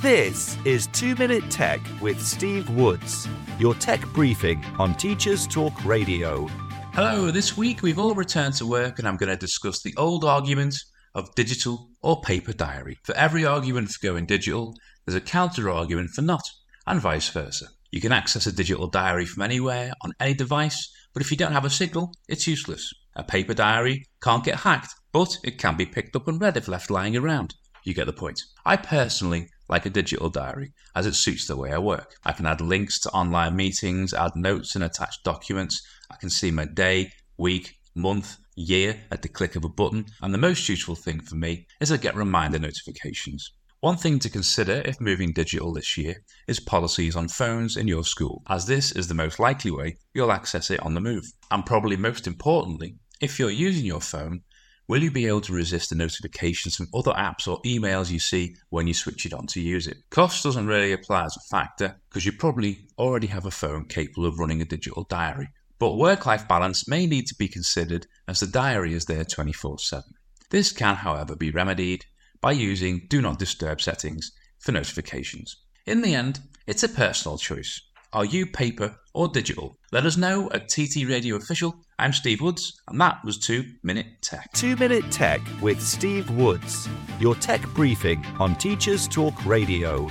This is 2 Minute Tech with Steve Woods, your tech briefing on Teachers Talk Radio. Hello, this week we've all returned to work and I'm going to discuss the old argument of digital or paper diary. For every argument for going digital, there's a counter argument for not, and vice versa. You can access a digital diary from anywhere on any device, but if you don't have a signal, it's useless. A paper diary can't get hacked, but it can be picked up and read if left lying around. You get the point. I personally like a digital diary, as it suits the way I work. I can add links to online meetings, add notes and attached documents. I can see my day, week, month, year at the click of a button, and the most useful thing for me is I get reminder notifications. One thing to consider if moving digital this year is policies on phones in your school, as this is the most likely way you'll access it on the move. And probably most importantly, if you're using your phone, will you be able to resist the notifications from other apps or emails you see when you switch it on to use it? Cost doesn't really apply as a factor because you probably already have a phone capable of running a digital diary. But work-life balance may need to be considered as the diary is there 24/7. This can, however, be remedied by using Do Not Disturb settings for notifications. In the end, it's a personal choice. Are you paper or digital? Let us know at TT Radio Official. I'm Steve Woods, and that was 2 Minute Tech. 2 Minute Tech with Steve Woods. Your tech briefing on Teachers Talk Radio.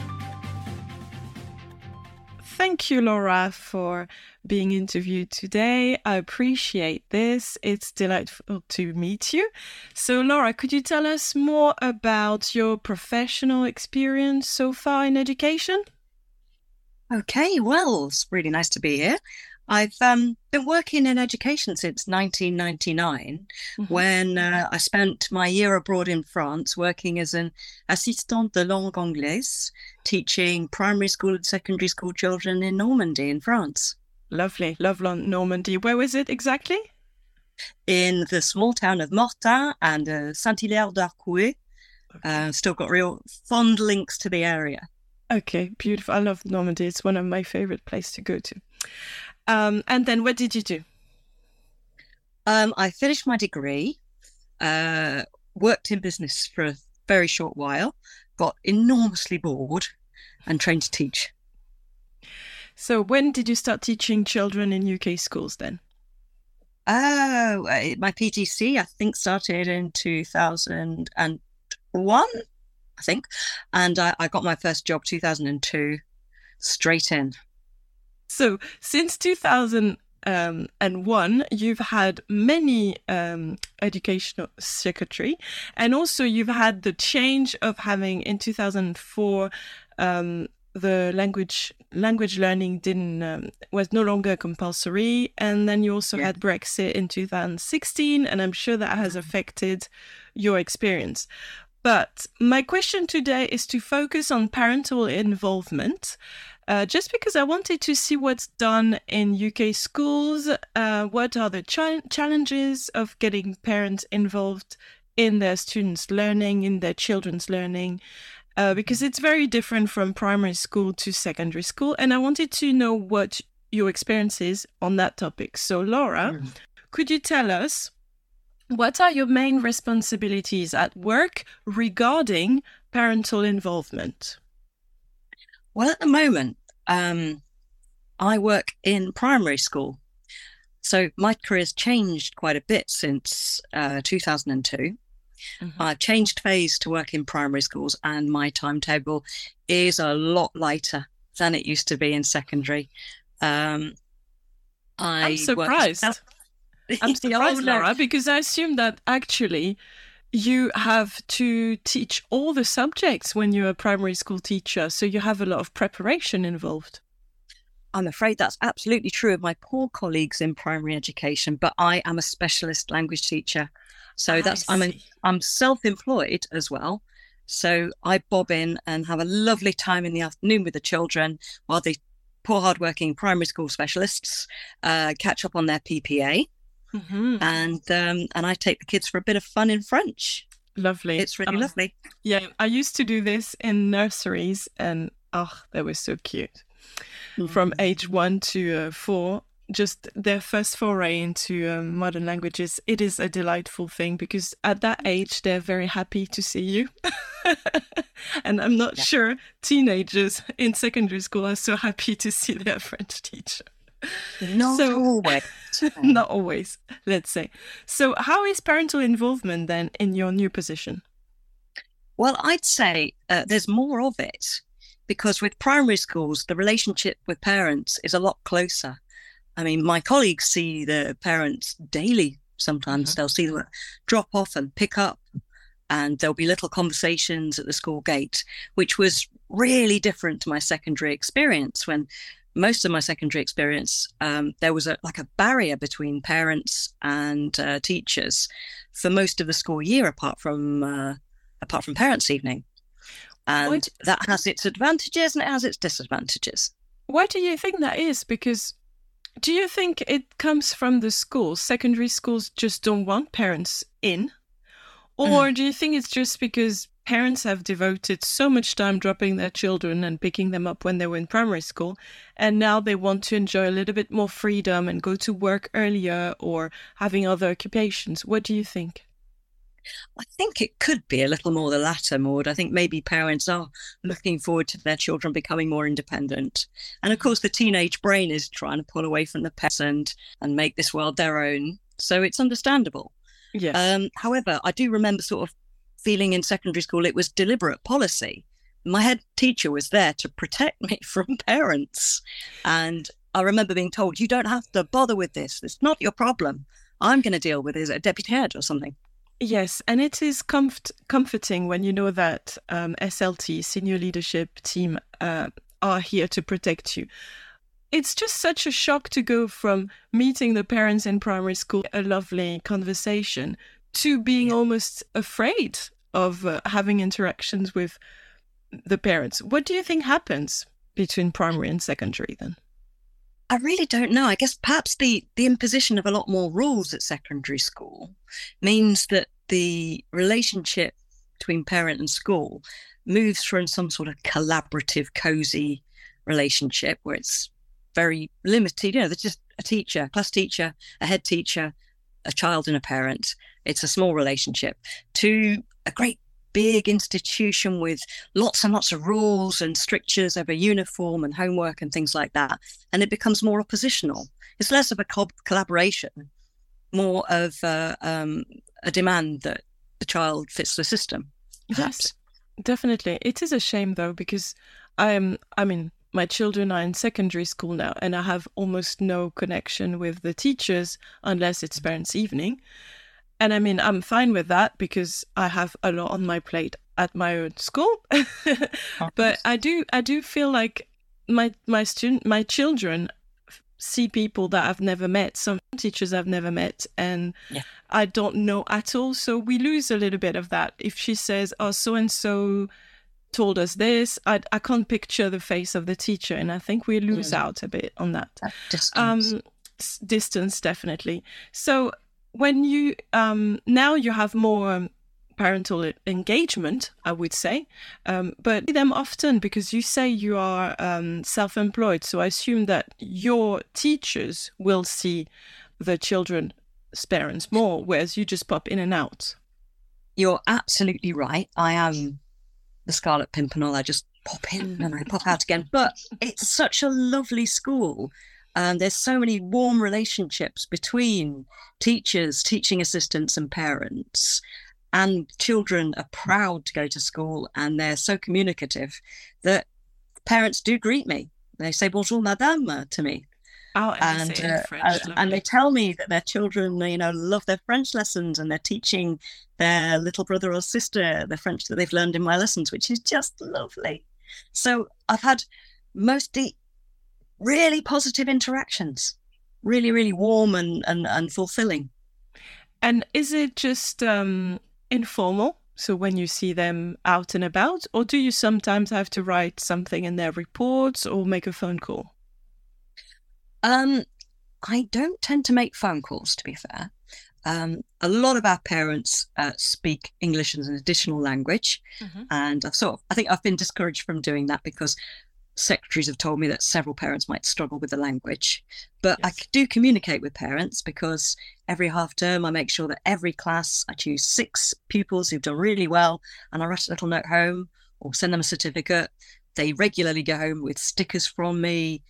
Thank you, Laura, for being interviewed today. I appreciate this. It's delightful to meet you. So, Laura, could you tell us more about your professional experience so far in education? Okay, well, it's really nice to be here. I've been working in education since 1999, when I spent my year abroad in France working as an assistant de langue anglaise, teaching primary school and secondary school children in Normandy in France. Lovely. Love Normandy. Where was it exactly? In the small town of Mortain and Saint-Hilaire-d'Arcouet. Still got real fond links to the area. Okay, beautiful. I love Normandy. It's one of my favourite places to go to. And then what did you do? I finished my degree, worked in business for a very short while, got enormously bored and trained to teach. So when did you start teaching children in UK schools then? Oh, my PGC, I think, started in 2001. I think. And I got my first job 2002, straight in. So since 2001, you've had many educational secretary, and also you've had the change of having in 2004, the language learning was no longer compulsory. And then you also had Brexit in 2016, and I'm sure that has affected your experience. But my question today is to focus on parental involvement, just because I wanted to see what's done in UK schools. What are the challenges of getting parents involved in their students' learning, in their children's learning? Because it's very different from primary school to secondary school. And I wanted to know what your experience is on that topic. So, Laura, could you tell us, what are your main responsibilities at work regarding parental involvement? Well, at the moment, I work in primary school. So my career's changed quite a bit since 2002. I've changed phase to work in primary schools, and my timetable is a lot lighter than it used to be in secondary. I'm surprised. I'm surprised, Laura, because I assume that actually you have to teach all the subjects when you're a primary school teacher, so you have a lot of preparation involved. I'm afraid that's absolutely true of my poor colleagues in primary education, but I am a specialist language teacher, so I'm self-employed as well. So I bob in and have a lovely time in the afternoon with the children while the poor hardworking primary school specialists catch up on their PPA. And I take the kids for a bit of fun in French. Lovely. It's really lovely. Yeah, I used to do this in nurseries, and they were so cute. From age 1 to 4, just their first foray into modern languages. It is a delightful thing because at that age, they're very happy to see you. And I'm not sure teenagers in secondary school are so happy to see their French teacher. Not always. Not always, let's say. So how is parental involvement then in your new position? Well, I'd say there's more of it, because with primary schools, the relationship with parents is a lot closer. I mean, my colleagues see the parents daily. Sometimes they'll see them drop off and pick up, and there'll be little conversations at the school gate, which was really different to my secondary experience when most of my secondary experience, there was a barrier between parents and teachers for most of the school year, apart from parents' evening. And that has its advantages and it has its disadvantages. Why do you think that is? Because do you think it comes from the schools? Secondary schools just don't want parents in? Or do you think it's just because parents have devoted so much time dropping their children and picking them up when they were in primary school, and now they want to enjoy a little bit more freedom and go to work earlier or having other occupations? What do you think? I think it could be a little more the latter, Maud. I think maybe parents are looking forward to their children becoming more independent. And of course, the teenage brain is trying to pull away from the pets and make this world their own. So it's understandable. Yes. However, I do remember sort of feeling in secondary school it was deliberate policy. My head teacher was there to protect me from parents. And I remember being told, you don't have to bother with this. It's not your problem. I'm going to deal with it as a deputy head or something. Yes, and it is comforting when you know that SLT, senior leadership team, are here to protect you. It's just such a shock to go from meeting the parents in primary school, a lovely conversation, to being almost afraid of having interactions with the parents. What do you think happens between primary and secondary then? I really don't know. I guess perhaps the imposition of a lot more rules at secondary school means that the relationship between parent and school moves from some sort of collaborative, cozy relationship where it's very limited. You know, there's just a teacher, class teacher, a head teacher, a child and a parent. It's a small relationship to a great big institution with lots and lots of rules and strictures over uniform and homework and things like that. And it becomes more oppositional. It's less of a collaboration, more of a demand that the child fits the system. Perhaps. Yes, definitely. It is a shame, though, because my children are in secondary school now and I have almost no connection with the teachers unless it's parents' evening. And I mean, I'm fine with that because I have a lot on my plate at my own school. But I do feel like my children see people that I've never met, some teachers I've never met, and I don't know at all. So we lose a little bit of that. If she says, oh, so-and-so told us this, I can't picture the face of the teacher. And I think we lose out a bit on that. Distance, definitely. So when you now you have more parental engagement, I would say, but see them often because you say you are self-employed. So I assume that your teachers will see the children's parents more, whereas you just pop in and out. You're absolutely right. I am the Scarlet Pimpernel. I just pop in and I pop out again. But it's such a lovely school. There's so many warm relationships between teachers, teaching assistants and parents, and children are proud to go to school and they're so communicative that parents do greet me. They say bonjour madame to me. Oh, and they French, and they tell me that their children, you know, love their French lessons and they're teaching their little brother or sister the French that they've learned in my lessons, which is just lovely. So I've had really positive interactions, really, really warm and fulfilling. And is it just informal? So when you see them out and about, or do you sometimes have to write something in their reports or make a phone call? I don't tend to make phone calls, to be fair. A lot of our parents speak English as an additional language. Mm-hmm. And I think I've been discouraged from doing that because secretaries have told me that several parents might struggle with the language, but yes, I do communicate with parents because every half term I make sure that every class I choose 6 pupils who've done really well and I write a little note home or send them a certificate. They regularly go home with stickers from me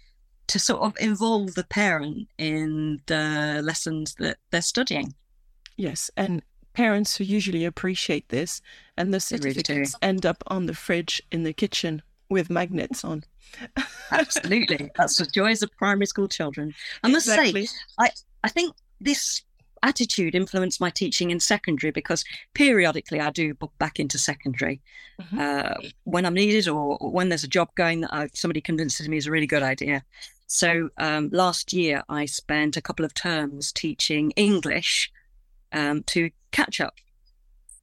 to sort of involve the parent in the lessons that they're studying. Yes, and parents who usually appreciate this, and the certificates end up on the fridge in the kitchen with magnets on. Absolutely. That's the joys of primary school children. I must say, I think this attitude influenced my teaching in secondary, because periodically I do book back into secondary when I'm needed, or when there's a job going that somebody convinces me is a really good idea. So last year I spent a couple of terms teaching English to catch up.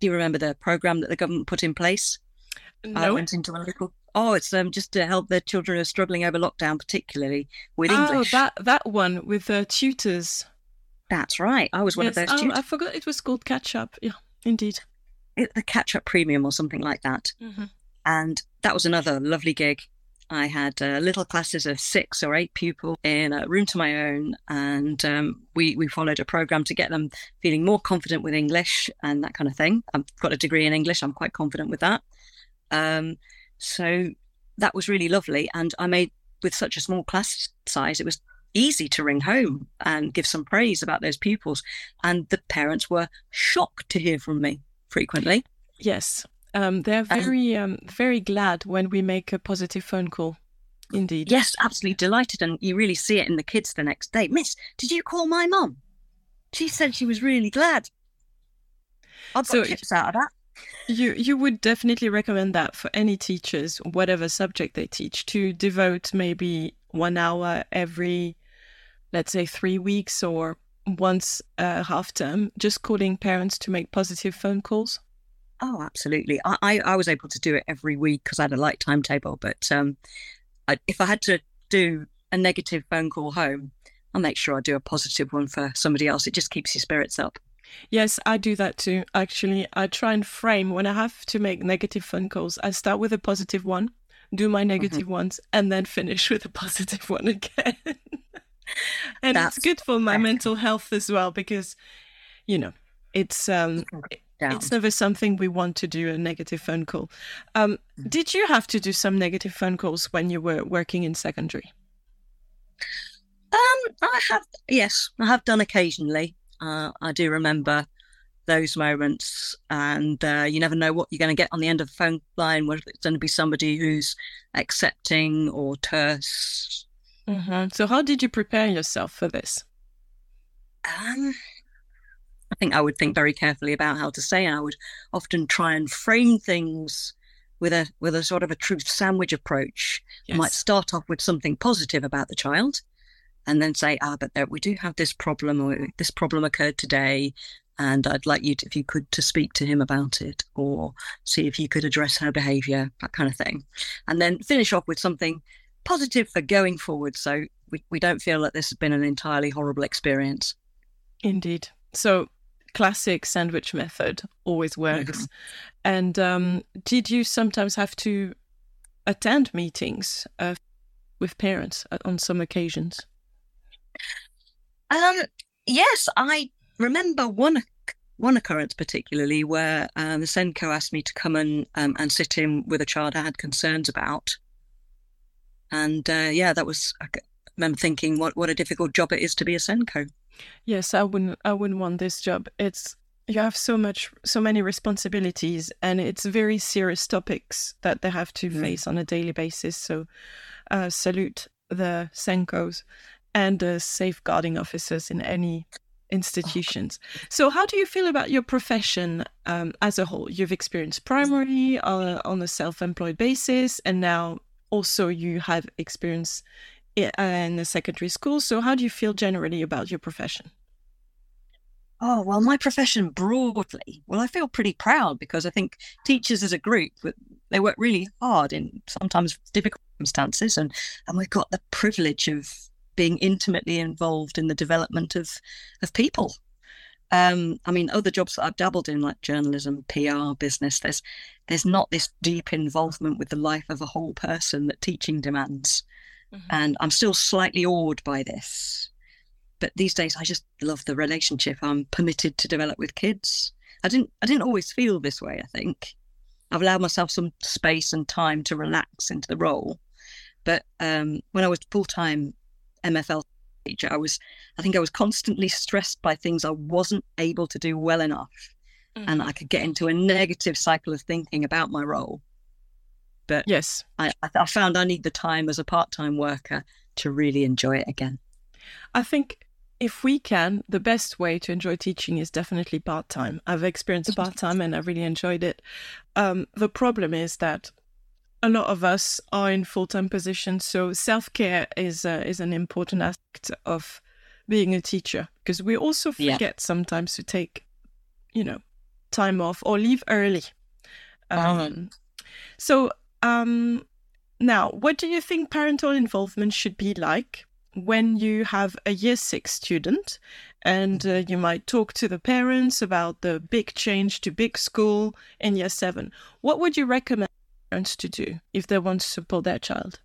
Do you remember the programme that the government put in place? No. I went into a little... Oh, it's just to help their children who are struggling over lockdown, particularly with English. Oh, that one with the tutors. That's right. I was one of those tutors. I forgot it was called Catch Up. Yeah, indeed. The Catch Up Premium or something like that. Mm-hmm. And that was another lovely gig. I had little classes of 6 or 8 pupils in a room to my own, and we followed a programme to get them feeling more confident with English and that kind of thing. I've got a degree in English. I'm quite confident with that. So that was really lovely. And I made, with such a small class size, it was easy to ring home and give some praise about those pupils. And the parents were shocked to hear from me frequently. Yes. They're very, very glad when we make a positive phone call. Indeed. Yes, absolutely delighted. And you really see it in the kids the next day. Miss, did you call my mum? She said she was really glad. I've got tips out of that. You would definitely recommend that for any teachers, whatever subject they teach, to devote maybe 1 hour every, let's say, 3 weeks or once a half term, just calling parents to make positive phone calls. Oh, absolutely. I was able to do it every week because I had a light timetable. But if I had to do a negative phone call home, I'll make sure I do a positive one for somebody else. It just keeps your spirits up. Yes, I do that too. Actually, I try and frame when I have to make negative phone calls. I start with a positive one, do my negative ones, and then finish with a positive one again. And that's it's good for my mental health as well, because, you know, it's never something we want to do, a negative phone call. Did you have to do some negative phone calls when you were working in secondary? I have done occasionally. I do remember those moments, and you never know what you're going to get on the end of the phone line, whether it's going to be somebody who's accepting or terse. Mm-hmm. So how did you prepare yourself for this? I think I would think very carefully about how to say, and I would often try and frame things with a sort of a truth sandwich approach. Yes. I might start off with something positive about the child, and then say, but we do have this problem, or this problem occurred today, and I'd like you, if you could, to speak to him about it, or see if you could address her behaviour, that kind of thing. And then finish off with something positive for going forward, so we don't feel that this has been an entirely horrible experience. Indeed. So classic sandwich method always works. And did you sometimes have to attend meetings with parents on some occasions? Yes, I remember one occurrence particularly where the SENCO asked me to come and sit in with a child I had concerns about, and that was. I remember thinking, what a difficult job it is to be a SENCO. Yes, I wouldn't want this job. It's you have so many responsibilities, and it's very serious topics that they have to face on a daily basis. So, salute the SENCOs. And safeguarding officers in any institutions. Oh. So how do you feel about your profession as a whole? You've experienced primary on a self-employed basis, and now also you have experience in the secondary school. So how do you feel generally about your profession? Oh, well, my profession broadly, I feel pretty proud, because I think teachers as a group, they work really hard in sometimes difficult circumstances, and we've got the privilege of being intimately involved in the development of people. I mean, other jobs that I've dabbled in, like journalism, PR, business, there's not this deep involvement with the life of a whole person that teaching demands. Mm-hmm. And I'm still slightly awed by this. But these days, I just love the relationship I'm permitted to develop with kids. I didn't always feel this way, I think. I've allowed myself some space and time to relax into the role. But when I was full-time MFL teacher, I think I was constantly stressed by things I wasn't able to do well enough, and I could get into a negative cycle of thinking about my role. But yes, I found I need the time as a part-time worker to really enjoy it again. I think if we can, the best way to enjoy teaching is definitely part-time. I've experienced part-time and I really enjoyed it. The problem is that a lot of us are in full-time positions, so self-care is an important aspect of being a teacher, because we also forget sometimes to take, you know, time off or leave early. Now, what do you think parental involvement should be like when you have a year six student and you might talk to the parents about the big change to big school in year seven? What would you recommend parents to do if they want to support their child?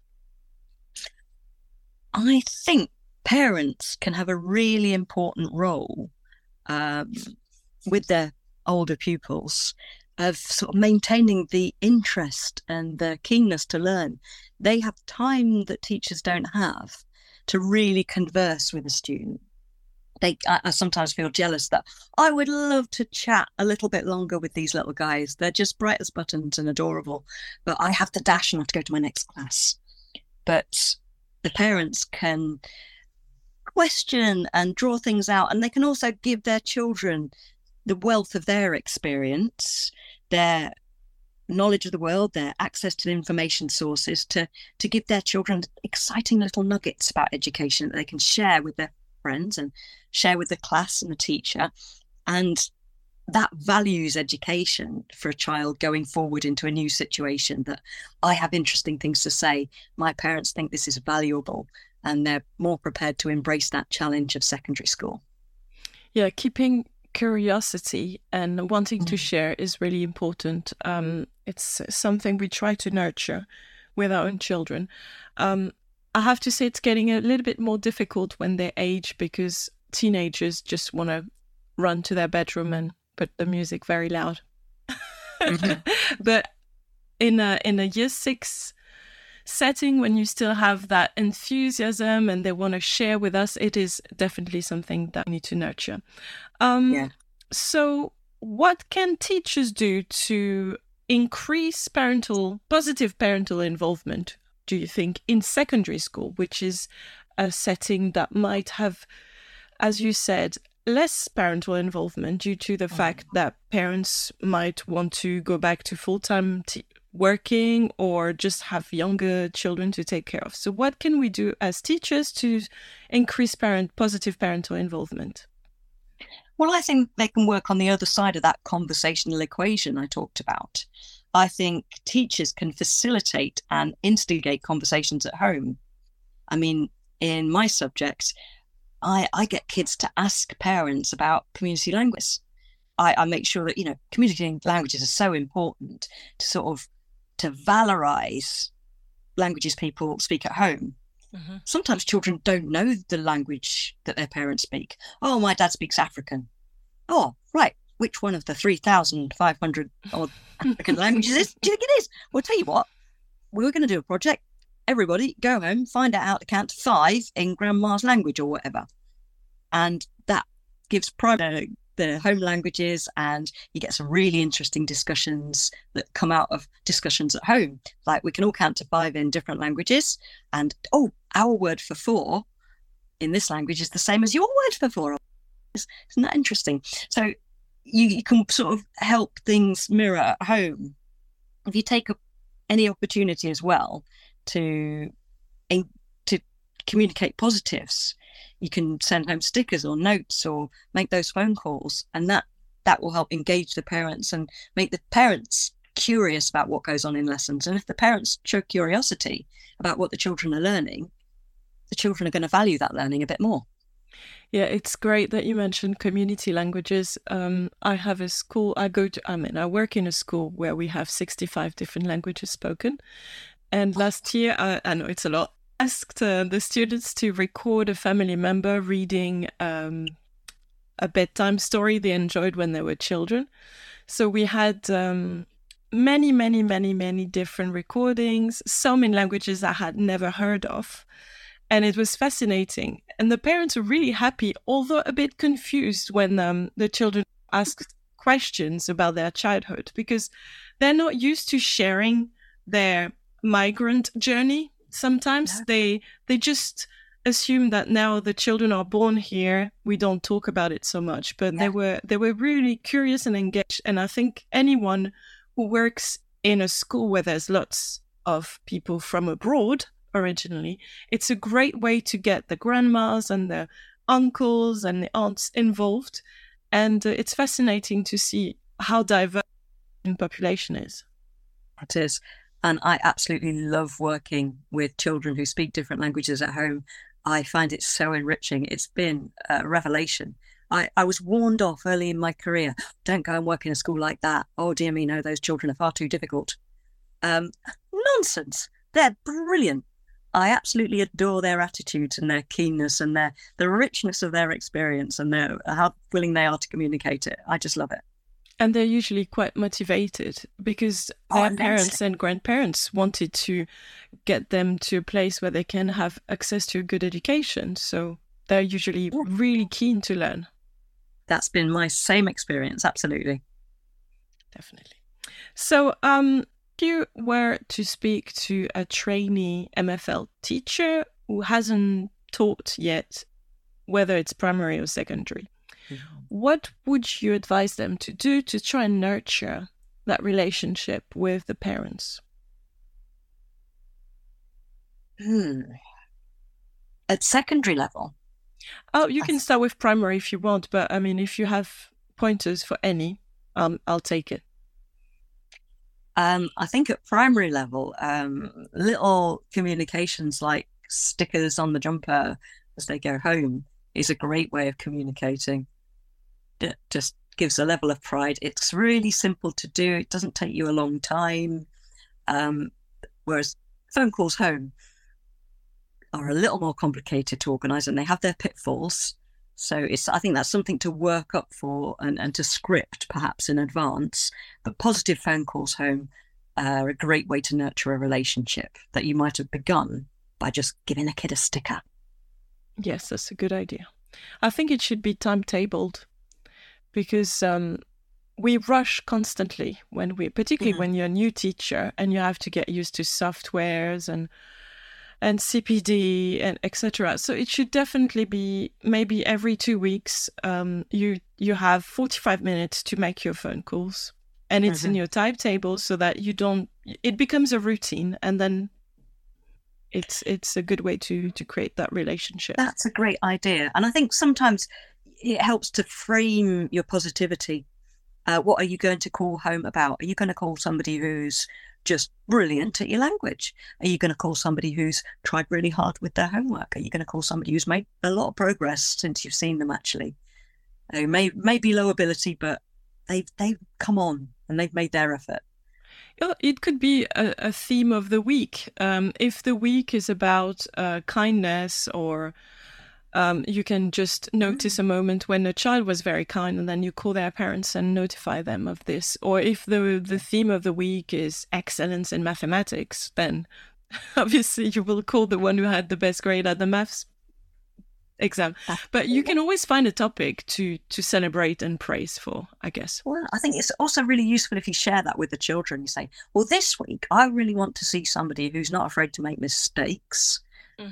I think parents can have a really important role with their older pupils of sort of maintaining the interest and the keenness to learn. They have time that teachers don't have to really converse with a student. I sometimes feel jealous that I would love to chat a little bit longer with these little guys. They're just bright as buttons and adorable, but I have to dash and I have to go to my next class. But the parents can question and draw things out, and they can also give their children the wealth of their experience, their knowledge of the world, their access to information sources to give their children exciting little nuggets about education that they can share with their friends and share with the class and the teacher. And that values education for a child going forward into a new situation, that I have interesting things to say. My parents think this is valuable, and they're more prepared to embrace that challenge of secondary school. Yeah, keeping curiosity and wanting to share is really important. It's something we try to nurture with our own children. I have to say it's getting a little bit more difficult when they age, because teenagers just want to run to their bedroom and put the music very loud. But in a year six setting, when you still have that enthusiasm and they want to share with us, it is definitely something that we need to nurture. So what can teachers do to increase positive parental involvement, do you think, in secondary school, which is a setting that might have, as you said, less parental involvement due to the fact that parents might want to go back to full-time working or just have younger children to take care of? So what can we do as teachers to increase positive parental involvement? Well, I think they can work on the other side of that conversational equation I talked about. I think teachers can facilitate and instigate conversations at home. I mean, in my subject, I get kids to ask parents about community language. I make sure that, you know, community languages are so important to to valorize languages people speak at home. Mm-hmm. Sometimes children don't know the language that their parents speak. Oh, my dad speaks African. Oh, right. Which one of the 3,500 odd African languages is? Do you think it is? Well, tell you what, we were going to do a project. Everybody go home, find out how to count to 5 in grandma's language or whatever. And that gives pride the home languages, and you get some really interesting discussions that come out of discussions at home. Like, we can all count to 5 in different languages, and our word for 4 in this language is the same as your word for 4. Isn't that interesting? So you can sort of help things mirror at home. If you take any opportunity as well to communicate positives, you can send home stickers or notes or make those phone calls, and that will help engage the parents and make the parents curious about what goes on in lessons. And if the parents show curiosity about what the children are learning, the children are going to value that learning a bit more. Yeah, it's great that you mentioned community languages. I have a school I work in a school where we have 65 different languages spoken. And last year, I know it's a lot, asked the students to record a family member reading a bedtime story they enjoyed when they were children. So we had many, many, many, many different recordings, some in languages I had never heard of. And it was fascinating. And the parents were really happy, although a bit confused when the children asked questions about their childhood, because they're not used to sharing their migrant journey. Sometimes they just assume that now the children are born here, we don't talk about it so much. But they were really curious and engaged. And I think anyone who works in a school where there's lots of people from abroad originally, it's a great way to get the grandmas and the uncles and the aunts involved. And it's fascinating to see how diverse the population is. It is. And I absolutely love working with children who speak different languages at home. I find it so enriching. It's been a revelation. I was warned off early in my career. Don't go and work in a school like that. Oh, dear me, no, those children are far too difficult. Nonsense. They're brilliant. I absolutely adore their attitudes and their keenness and the richness of their experience and how willing they are to communicate it. I just love it. And they're usually quite motivated because their parents and grandparents wanted to get them to a place where they can have access to a good education. So they're usually really keen to learn. That's been my same experience. Absolutely. Definitely. So if you were to speak to a trainee MFL teacher who hasn't taught yet, whether it's primary or secondary, what would you advise them to do to try and nurture that relationship with the parents? At secondary level? Oh, you can start with primary if you want, but I mean, if you have pointers for any, I'll take it. I think at primary level, little communications like stickers on the jumper as they go home is a great way of communicating. It just gives a level of pride. It's really simple to do. It doesn't take you a long time. Whereas phone calls home are a little more complicated to organise and they have their pitfalls. So I think that's something to work up for and to script perhaps in advance. But positive phone calls home are a great way to nurture a relationship that you might have begun by just giving a kid a sticker. Yes, that's a good idea. I think it should be timetabled because we rush constantly when you're a new teacher and you have to get used to softwares and CPD and etc. So it should definitely be maybe every 2 weeks you have 45 minutes to make your phone calls and it's in your timetable so that you don't. It becomes a routine and then. It's a good way to create that relationship. That's a great idea. And I think sometimes it helps to frame your positivity. What are you going to call home about? Are you going to call somebody who's just brilliant at your language? Are you going to call somebody who's tried really hard with their homework? Are you going to call somebody who's made a lot of progress since you've seen them actually? They may be low ability, but they've come on and they've made their effort. It could be a theme of the week. If the week is about kindness or you can just notice a moment when a child was very kind and then you call their parents and notify them of this. Or if the theme of the week is excellence in mathematics, then obviously you will call the one who had the best grade at the maths exam. But you can always find a topic to celebrate and praise for, I guess. Well, I think it's also really useful if you share that with the children. You say, well, this week, I really want to see somebody who's not afraid to make mistakes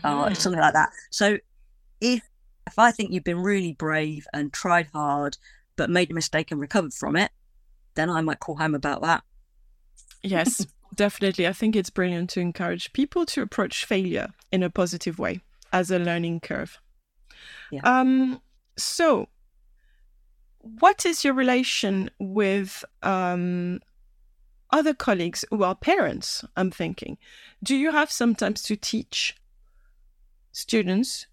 or something like that. So if I think you've been really brave and tried hard, but made a mistake and recovered from it, then I might call home about that. Yes, definitely. I think it's brilliant to encourage people to approach failure in a positive way as a learning curve. Yeah. So what is your relation with other colleagues who are parents, I'm thinking? Do you have sometimes to teach students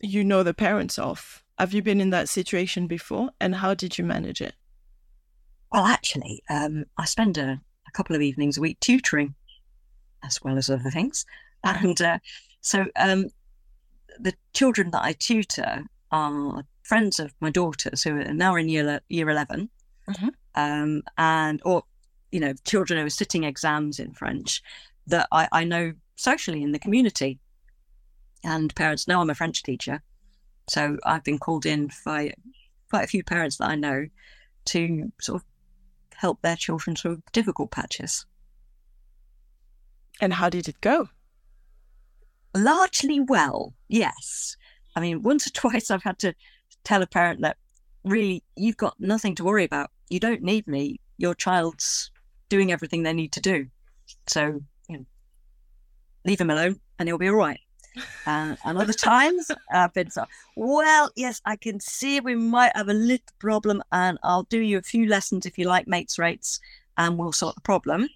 the parents off? Have you been in that situation before and how did you manage it? Well, actually, I spend a couple of evenings a week tutoring as well as other things. And so the children that I tutor are friends of my daughters who are now in year 11 and children who are sitting exams in French that I know socially in the community, and parents know I'm a French teacher, so I've been called in by quite a few parents that I know to sort of help their children through difficult patches. And how did it go? Largely well, yes. I mean, once or twice I've had to tell a parent that really you've got nothing to worry about. You don't need me. Your child's doing everything they need to do. So, you know, leave him alone and he'll be all right. And other times I've been so, well, yes, I can see we might have a little problem and I'll do you a few lessons if you like, mates rates, and we'll sort the problem.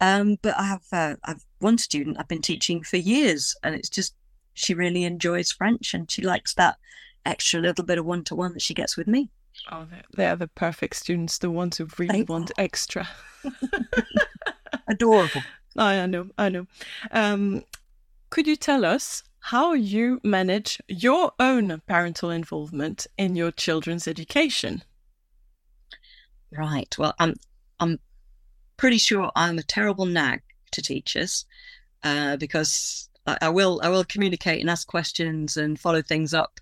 But I have I've one student I've been teaching for years, and it's just, she really enjoys French and she likes that extra little bit of one-to-one that she gets with me. Oh, they're the perfect students, the ones who really want extra. Adorable. I know. Could you tell us how you manage your own parental involvement in your children's education? Right. Well, I'm pretty sure I'm a terrible nag to teachers because I will communicate and ask questions and follow things up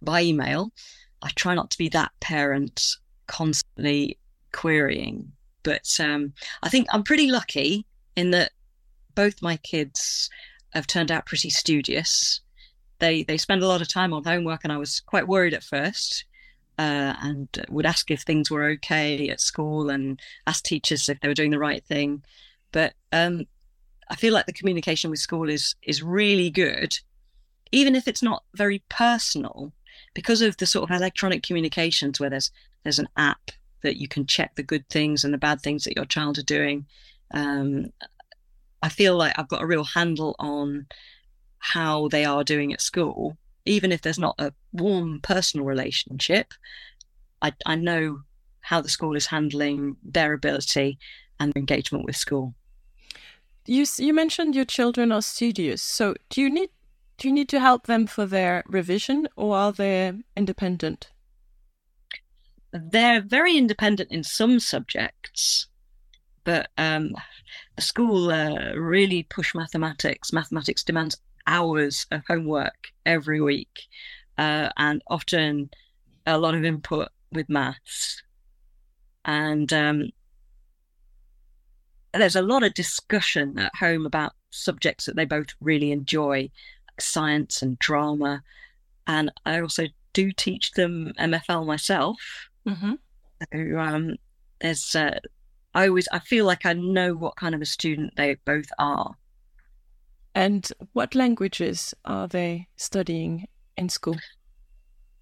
by email. I try not to be that parent constantly querying, but I think I'm pretty lucky in that both my kids have turned out pretty studious. They spend a lot of time on homework, and I was quite worried at first. And would ask if things were okay at school and ask teachers if they were doing the right thing. But I feel like the communication with school is really good, even if it's not very personal, because of the sort of electronic communications where there's an app that you can check the good things and the bad things that your child are doing. I feel like I've got a real handle on how they are doing at school. Even if there's not a warm personal relationship, I know how the school is handling their ability and their engagement with school. You mentioned your children are studious, so do you need to help them for their revision, or are they independent? They're very independent in some subjects, but the school really push mathematics. Mathematics demands hours of homework every week, and often a lot of input with maths. And there's a lot of discussion at home about subjects that they both really enjoy, like science and drama. And I also do teach them MFL myself. Mm-hmm. So, there's I feel like I know what kind of a student they both are. And what languages are they studying in school?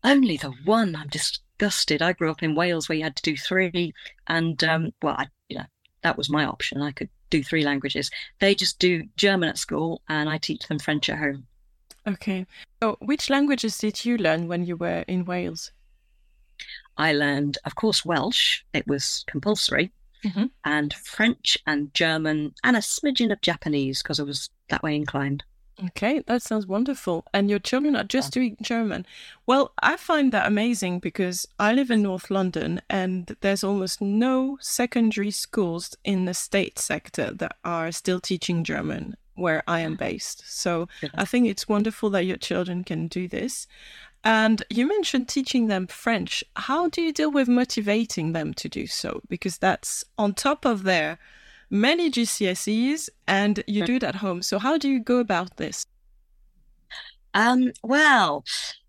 Only the one. I'm disgusted. I grew up in Wales where you had to do three. And, that was my option. I could do three languages. They just do German at school and I teach them French at home. Okay. So which languages did you learn when you were in Wales? I learned, of course, Welsh. It was compulsory. Mm-hmm. And French and German and a smidgen of Japanese because I was that way inclined. Okay, that sounds wonderful. And your children are just doing German. Well, I find that amazing because I live in North London and there's almost no secondary schools in the state sector that are still teaching German where I am based. So I think it's wonderful that your children can do this. And you mentioned teaching them French. How do you deal with motivating them to do so? Because that's on top of their many GCSEs and you do it at home. So how do you go about this? Well,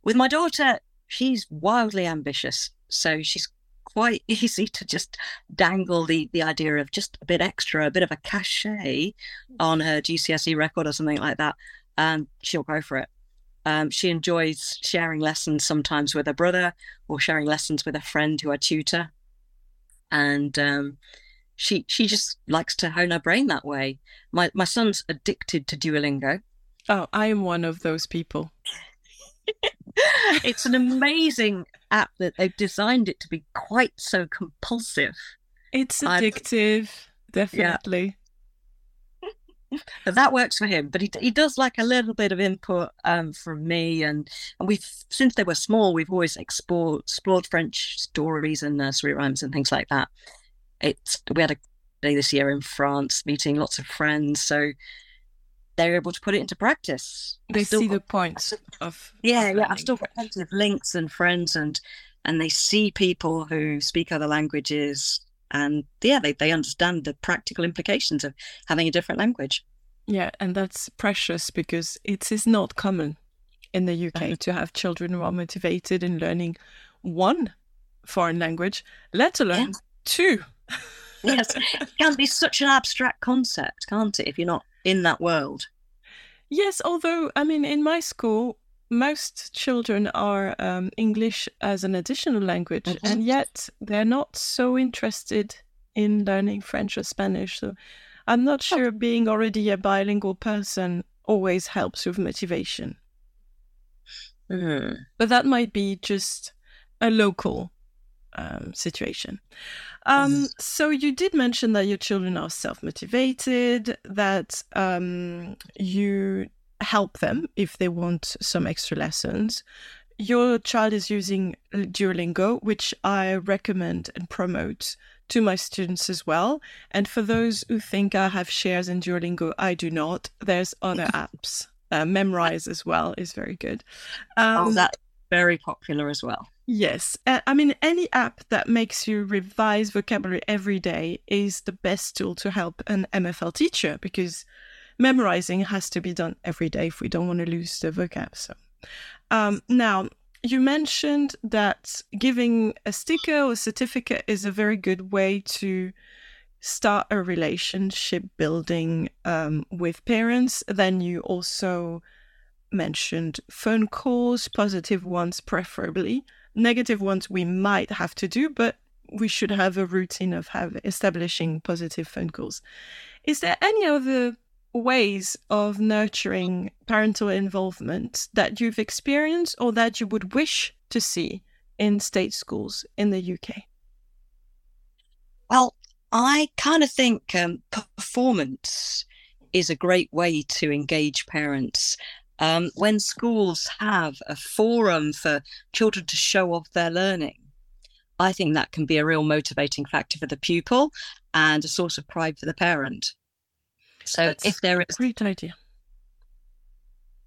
with my daughter, she's wildly ambitious. So she's quite easy to just dangle the idea of just a bit extra, a bit of a cachet on her GCSE record or something like that. And she'll go for it. She enjoys sharing lessons sometimes with her brother or sharing lessons with a friend who I tutor. And she just likes to hone her brain that way. My son's addicted to Duolingo. Oh, I am one of those people. It's an amazing app that they've designed it to be quite so compulsive. It's addictive, definitely. Yeah. That works for him, but he does like a little bit of input from me, and we've, since they were small, we've always explored French stories and nursery rhymes and things like that. We had a day this year in France, meeting lots of friends, so they're able to put it into practice. They see the points of I've still got plenty of links and friends, and they see people who speak other languages. And they understand the practical implications of having a different language. Yeah, and that's precious because it is not common in the UK to have children who are motivated in learning one foreign language, let alone two. Yes, it can be such an abstract concept, can't it, if you're not in that world? Yes, although, I mean, in my school, most children are English as an additional language, and yet they're not so interested in learning French or Spanish. So I'm not sure being already a bilingual person always helps with motivation. But that might be just a local situation. So you did mention that your children are self-motivated, that you help them if they want some extra lessons. Your child is using Duolingo, which I recommend and promote to my students as well. And for those who think I have shares in Duolingo, I do not. There's other apps. Memrise as well is very good. That's very popular as well. Yes. I mean, any app that makes you revise vocabulary every day is the best tool to help an MFL teacher, because memorizing has to be done every day if we don't want to lose the vocab. So now, you mentioned that giving a sticker or certificate is a very good way to start a relationship building with parents. Then you also mentioned phone calls, positive ones preferably. Negative ones we might have to do, but we should have a routine of establishing positive phone calls. Is there any other ways of nurturing parental involvement that you've experienced or that you would wish to see in state schools in the UK? Well, I kind of think performance is a great way to engage parents. When schools have a forum for children to show off their learning, I think that can be a real motivating factor for the pupil and a source of pride for the parent. So that's if there is a great idea.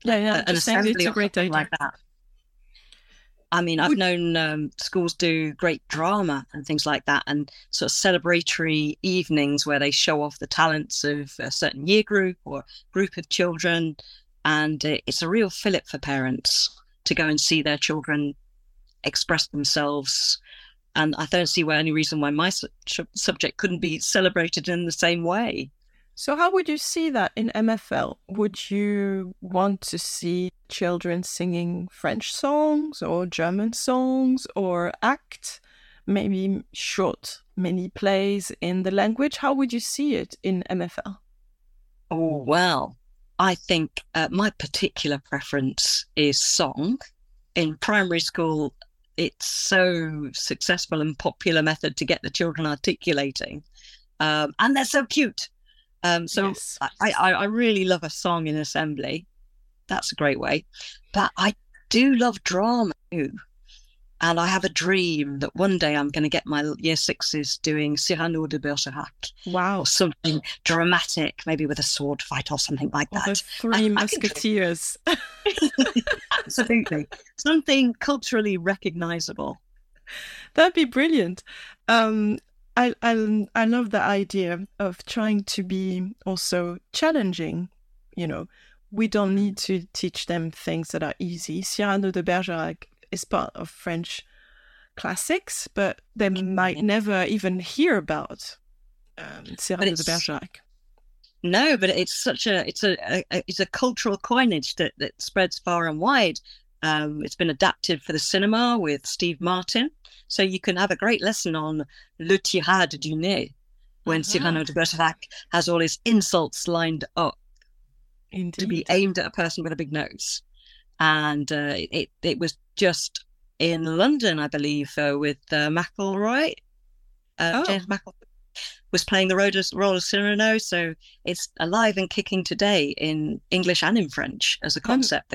An assembly it's a great idea. Like that. I mean, I've known schools do great drama and things like that, and sort of celebratory evenings where they show off the talents of a certain year group or group of children. And it's a real fillip for parents to go and see their children express themselves. And I don't see any reason why my subject couldn't be celebrated in the same way. So how would you see that in MFL? Would you want to see children singing French songs or German songs or act, maybe short mini plays in the language? How would you see it in MFL? Oh, well, I think my particular preference is song. In primary school, it's so successful and popular method to get the children articulating. And they're so cute. Yes. I really love a song in assembly. That's a great way. But I do love drama too. And I have a dream that one day I'm going to get my year sixes doing Cyrano de Bergerac. Wow. Or something dramatic, maybe with a sword fight or something like that. The Three Musketeers. Absolutely. Something culturally recognizable. That'd be brilliant. I love the idea of trying to be also challenging. You know, we don't need to teach them things that are easy. Cyrano de Bergerac is part of French classics, but they might never even hear about Cyrano de Bergerac. No, but it's such a cultural coinage that spreads far and wide. It's been adapted for the cinema with Steve Martin. So you can have a great lesson on Le Tirade du Nez when Cyrano de Bergerac has all his insults lined up to be aimed at a person with a big nose. And it was just in London, I believe, with McElroy. James McAvoy was playing the role of Cyrano. So it's alive and kicking today in English and in French as a concept.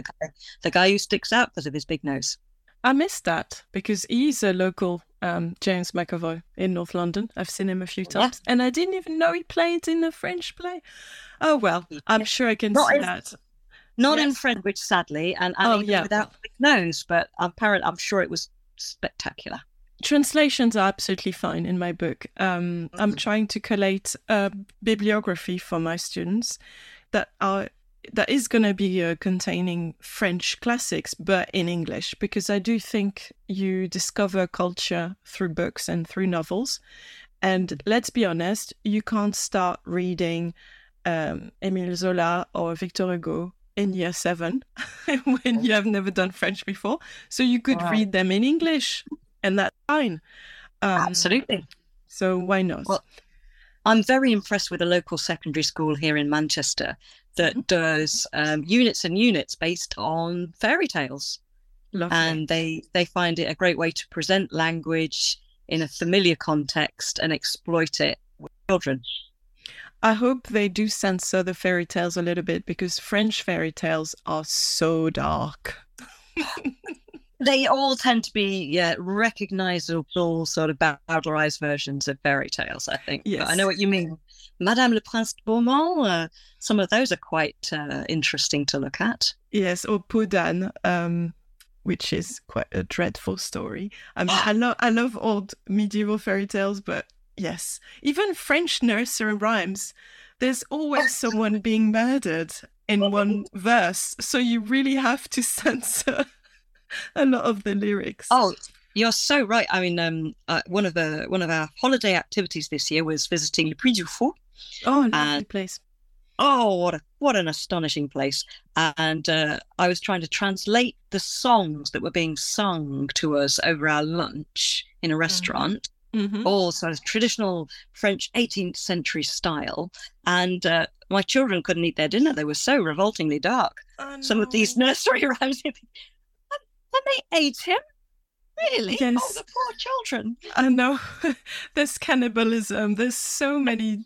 The guy who sticks out because of his big nose. I missed that because he's a local James McAvoy in North London. I've seen him a few times and I didn't even know he played in a French play. Oh, well, I'm sure I can see that. Not in French, sadly, and without big nose, but apparently I'm sure it was spectacular. Translations are absolutely fine in my book. I'm trying to collate a bibliography for my students that is going to be containing French classics, but in English, because I do think you discover culture through books and through novels. And let's be honest, you can't start reading Émile Zola or Victor Hugo in year 7 when you have never done French before. So you could read them in English, and that's fine. Absolutely. So why not? Well, I'm very impressed with a local secondary school here in Manchester that does units and units based on fairy tales. Lovely. And they find it a great way to present language in a familiar context and exploit it with children. I hope they do censor the fairy tales a little bit, because French fairy tales are so dark. They all tend to be recognizable sort of bowdlerized versions of fairy tales, I think. Yes. But I know what you mean. Madame le Prince de Beaumont, some of those are quite interesting to look at. Yes, or Peau d'Âne, which is quite a dreadful story. I love old medieval fairy tales, but yes. Even French nursery rhymes, there's always someone being murdered in one verse, so you really have to censor a lot of the lyrics. Oh, you're so right. I mean, one of our holiday activities this year was visiting Le Puy du Fou. Oh, lovely place. Oh, what an astonishing place. And I was trying to translate the songs that were being sung to us over our lunch in a restaurant, all sort of traditional French 18th century style. And my children couldn't eat their dinner. They were so revoltingly dark. Oh, no. Some of these nursery rhymes... And they ate him? Really? Yes. Oh, the poor children. I know. There's cannibalism. There's so many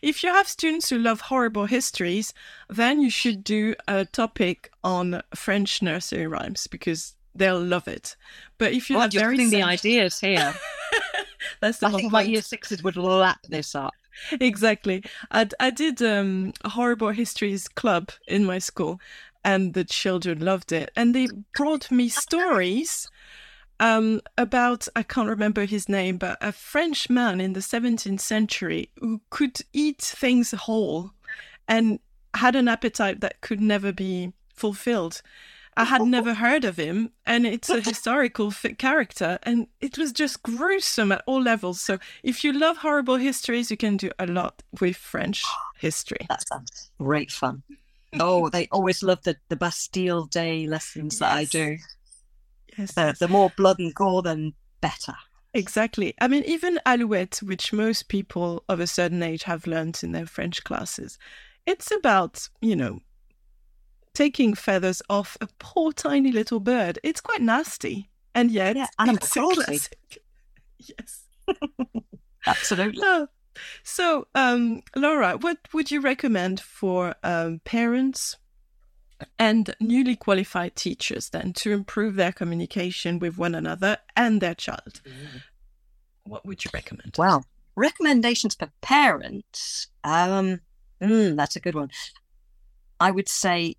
if you have students who love horrible histories, then you should do a topic on French nursery rhymes, because they'll love it. But if you're the ideas here. That's the whole point. My year 6s would lap this up. Exactly. I did a horrible histories club in my school, and the children loved it. And they brought me stories about, I can't remember his name, but a French man in the 17th century who could eat things whole and had an appetite that could never be fulfilled. I had never heard of him, and it's a historical character, and it was just gruesome at all levels. So if you love horrible histories, you can do a lot with French history. That sounds great fun. Oh, they always love the Bastille Day lessons that I do. Yes. The more blood and gore, then better. Exactly. I mean, even Alouette, which most people of a certain age have learned in their French classes, it's about, taking feathers off a poor tiny little bird. It's quite nasty. And yet, it's a classic. Yes. Absolutely. So, Laura, what would you recommend for parents and newly qualified teachers then to improve their communication with one another and their child? What would you recommend? Well, recommendations for parents, that's a good one. I would say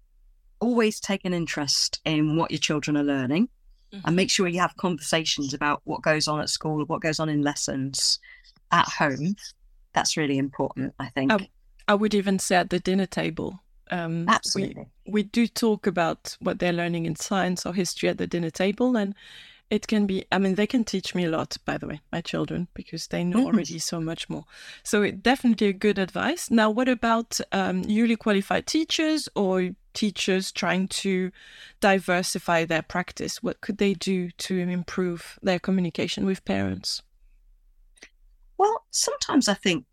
always take an interest in what your children are learning and make sure you have conversations about what goes on at school, what goes on in lessons at home. That's really important, I think. I would even say at the dinner table. Absolutely. We do talk about what they're learning in science or history at the dinner table, and it can be, they can teach me a lot, by the way, my children, because they know already so much more. So it's definitely good advice. Now, what about newly qualified teachers or teachers trying to diversify their practice? What could they do to improve their communication with parents? Well, sometimes I think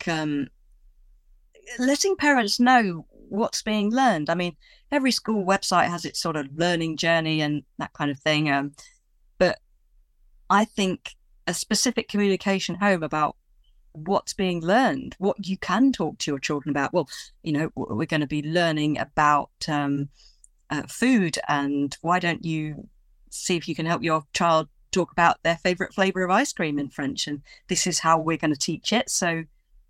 letting parents know what's being learned. I mean, every school website has its sort of learning journey and that kind of thing. But I think a specific communication home about what's being learned, what you can talk to your children about. Well, we're going to be learning about food, and why don't you see if you can help your child talk about their favourite flavour of ice cream in French, and this is how we're going to teach it. So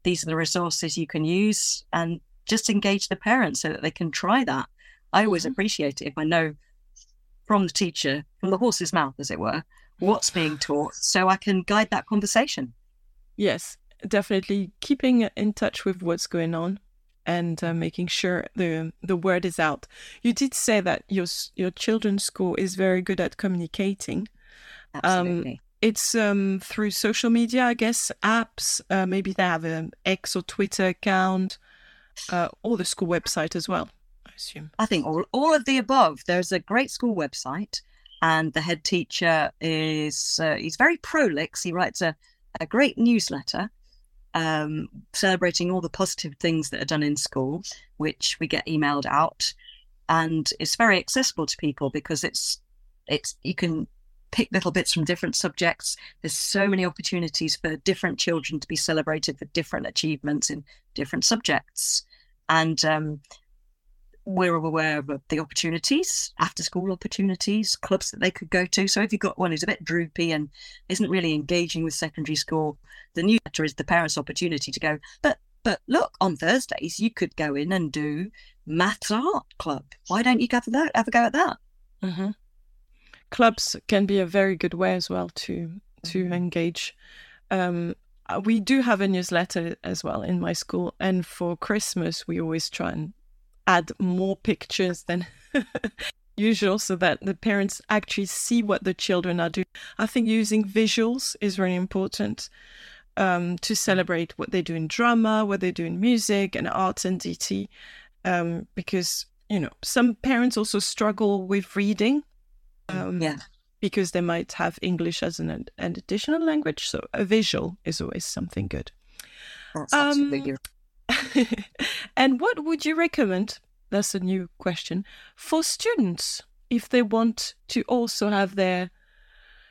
these are the resources you can use, and just engage the parents so that they can try that. I always appreciate it if I know from the teacher, from the horse's mouth, as it were, what's being taught, so I can guide that conversation. Yes, definitely keeping in touch with what's going on and making sure the word is out. You did say that your children's school is very good at communicating. Absolutely. It's through social media, I guess, apps. Maybe they have an X or Twitter account, or the school website as well, I assume. I think all of the above. There's a great school website, and the head teacher is he's very prolix. He writes a great newsletter celebrating all the positive things that are done in school, which we get emailed out, and it's very accessible to people because it's you can pick little bits from different subjects. There's so many opportunities for different children to be celebrated for different achievements in different subjects, and we're aware of the opportunities, after school opportunities, clubs that they could go to. So if you've got one who's a bit droopy and isn't really engaging with secondary school, the newsletter is the parents' opportunity to go, but look, on Thursdays you could go in and do maths art club. Why don't you have a go at that? Mm-hmm. Clubs can be a very good way as well to engage. We do have a newsletter as well in my school, and for Christmas we always try and add more pictures than usual so that the parents actually see what the children are doing. I think using visuals is very important to celebrate what they do in drama, what they do in music and arts and DT, because, you know, some parents also struggle with reading because they might have English as an additional language. So a visual is always something good. That's absolutely right. And what would you recommend, that's a new question, for students if they want to also have their,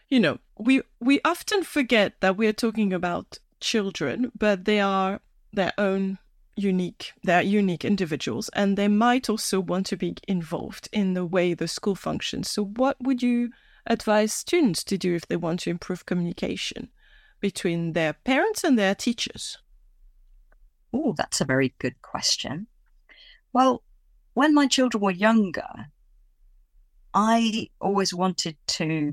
you know, we often forget that we're talking about children, but they are their own unique individuals, and they might also want to be involved in the way the school functions. So what would you advise students to do if they want to improve communication between their parents and their teachers? Oh, that's a very good question. Well, when my children were younger, I always wanted to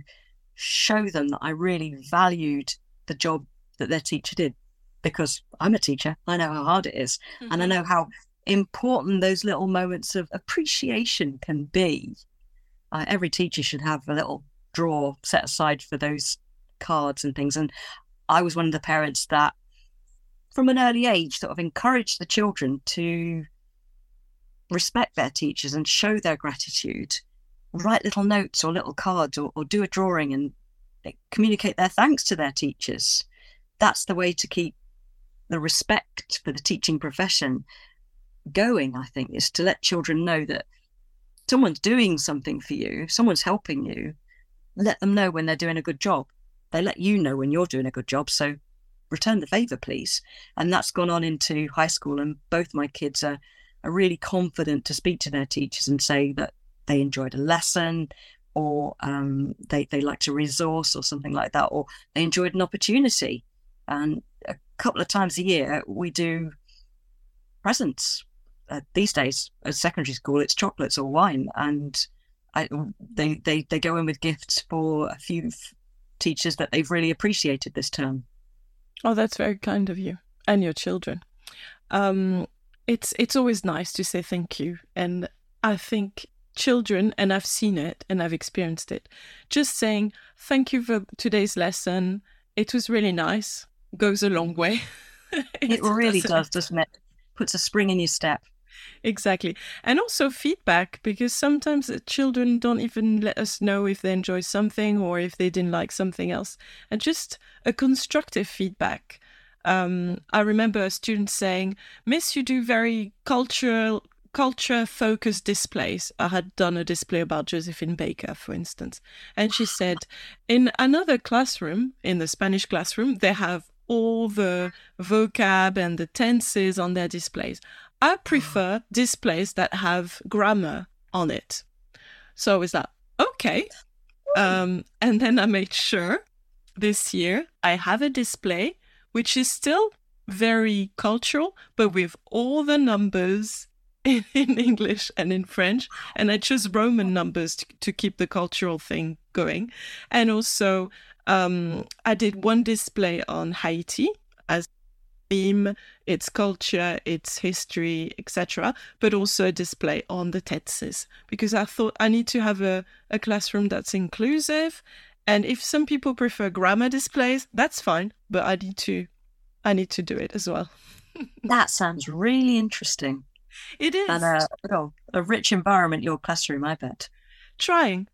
show them that I really valued the job that their teacher did, because I'm a teacher. I know how hard it is. Mm-hmm. And I know how important those little moments of appreciation can be. Every teacher should have a little drawer set aside for those cards and things. And I was one of the parents that, from an early age, sort of encouraged the children to respect their teachers and show their gratitude, write little notes or little cards or do a drawing and communicate their thanks to their teachers. That's the way to keep the respect for the teaching profession going, I think, is to let children know that someone's doing something for you, someone's helping you. Let them know when they're doing a good job. They let you know when you're doing a good job, so return the favour, please. And that's gone on into high school, and both my kids are really confident to speak to their teachers and say that they enjoyed a lesson, or they liked a resource or something like that, or they enjoyed an opportunity. And a couple of times a year we do presents. These days at secondary school it's chocolates or wine, and they go in with gifts for a few teachers that they've really appreciated this term. Oh, that's very kind of you and your children. It's always nice to say thank you. And I think children, and I've seen it and I've experienced it, just saying thank you for today's lesson, it was really nice, goes a long way. It really does, doesn't it? Puts a spring in your step. Exactly. And also feedback, because sometimes children don't even let us know if they enjoy something or if they didn't like something else. And just a constructive feedback. I remember a student saying, "Miss, you do very culture-focused displays." I had done a display about Josephine Baker, for instance. And she said, in another classroom, in the Spanish classroom, they have all the vocab and the tenses on their displays. I prefer displays that have grammar on it. So I was like, okay. And then I made sure this year I have a display which is still very cultural, but with all the numbers in English and in French. And I chose Roman numbers to keep the cultural thing going. And also I did one display on Haiti as theme, its culture, its history, etc., but also a display on the texts, because I thought I need to have a classroom that's inclusive. And if some people prefer grammar displays, that's fine, but I need to do it as well. That sounds really interesting. It is. And a rich environment, your classroom, I bet. Trying.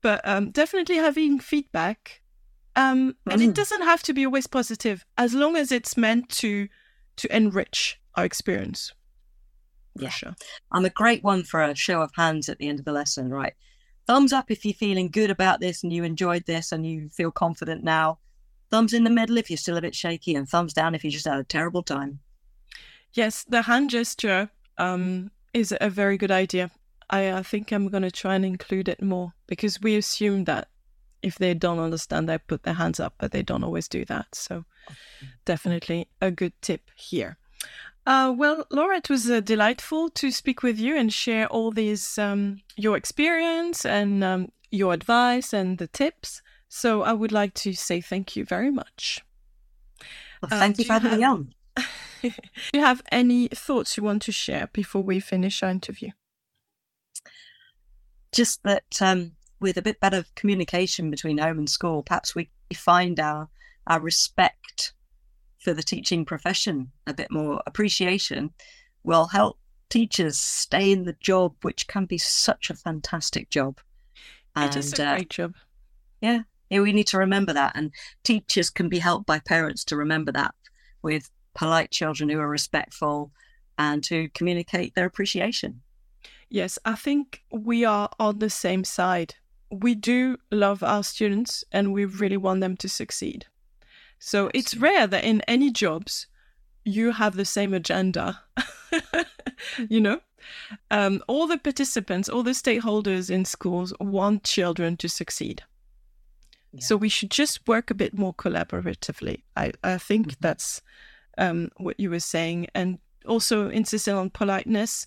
But definitely having feedback. And it doesn't have to be always positive, as long as it's meant to enrich our experience. Yeah. Sure. I'm a great one for a show of hands at the end of the lesson, right? Thumbs up if you're feeling good about this and you enjoyed this and you feel confident now. Thumbs in the middle if you're still a bit shaky, and thumbs down if you just had a terrible time. Yes, the hand gesture is a very good idea. I think I'm going to try and include it more, because we assume that if they don't understand, they put their hands up, but they don't always do that. So definitely a good tip here. Well, Laura, it was delightful to speak with you and share all these, your experience and your advice and the tips. So I would like to say thank you very much. Well, thank you for having me on. Do you have any thoughts you want to share before we finish our interview? Just that with a bit better communication between home and school, perhaps we find our respect for the teaching profession, a bit more appreciation will help teachers stay in the job, which can be such a fantastic job. It is a great job. Yeah, we need to remember that. And teachers can be helped by parents to remember that, with polite children who are respectful and to communicate their appreciation. Yes, I think we are on the same side. We do love our students and we really want them to succeed. So it's rare that in any jobs you have the same agenda, you know. All the participants, all the stakeholders in schools want children to succeed. Yeah. So we should just work a bit more collaboratively. I think that's what you were saying. And also insisting on politeness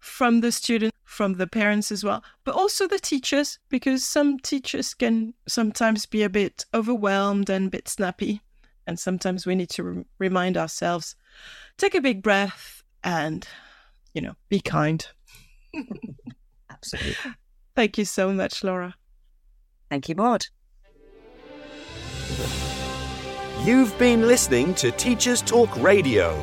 from the student, from the parents as well, but also the teachers, because some teachers can sometimes be a bit overwhelmed and a bit snappy. And sometimes we need to remind ourselves, take a big breath and, you know, be kind. Absolutely. Thank you so much, Laura. Thank you, Maud. You've been listening to Teachers Talk Radio.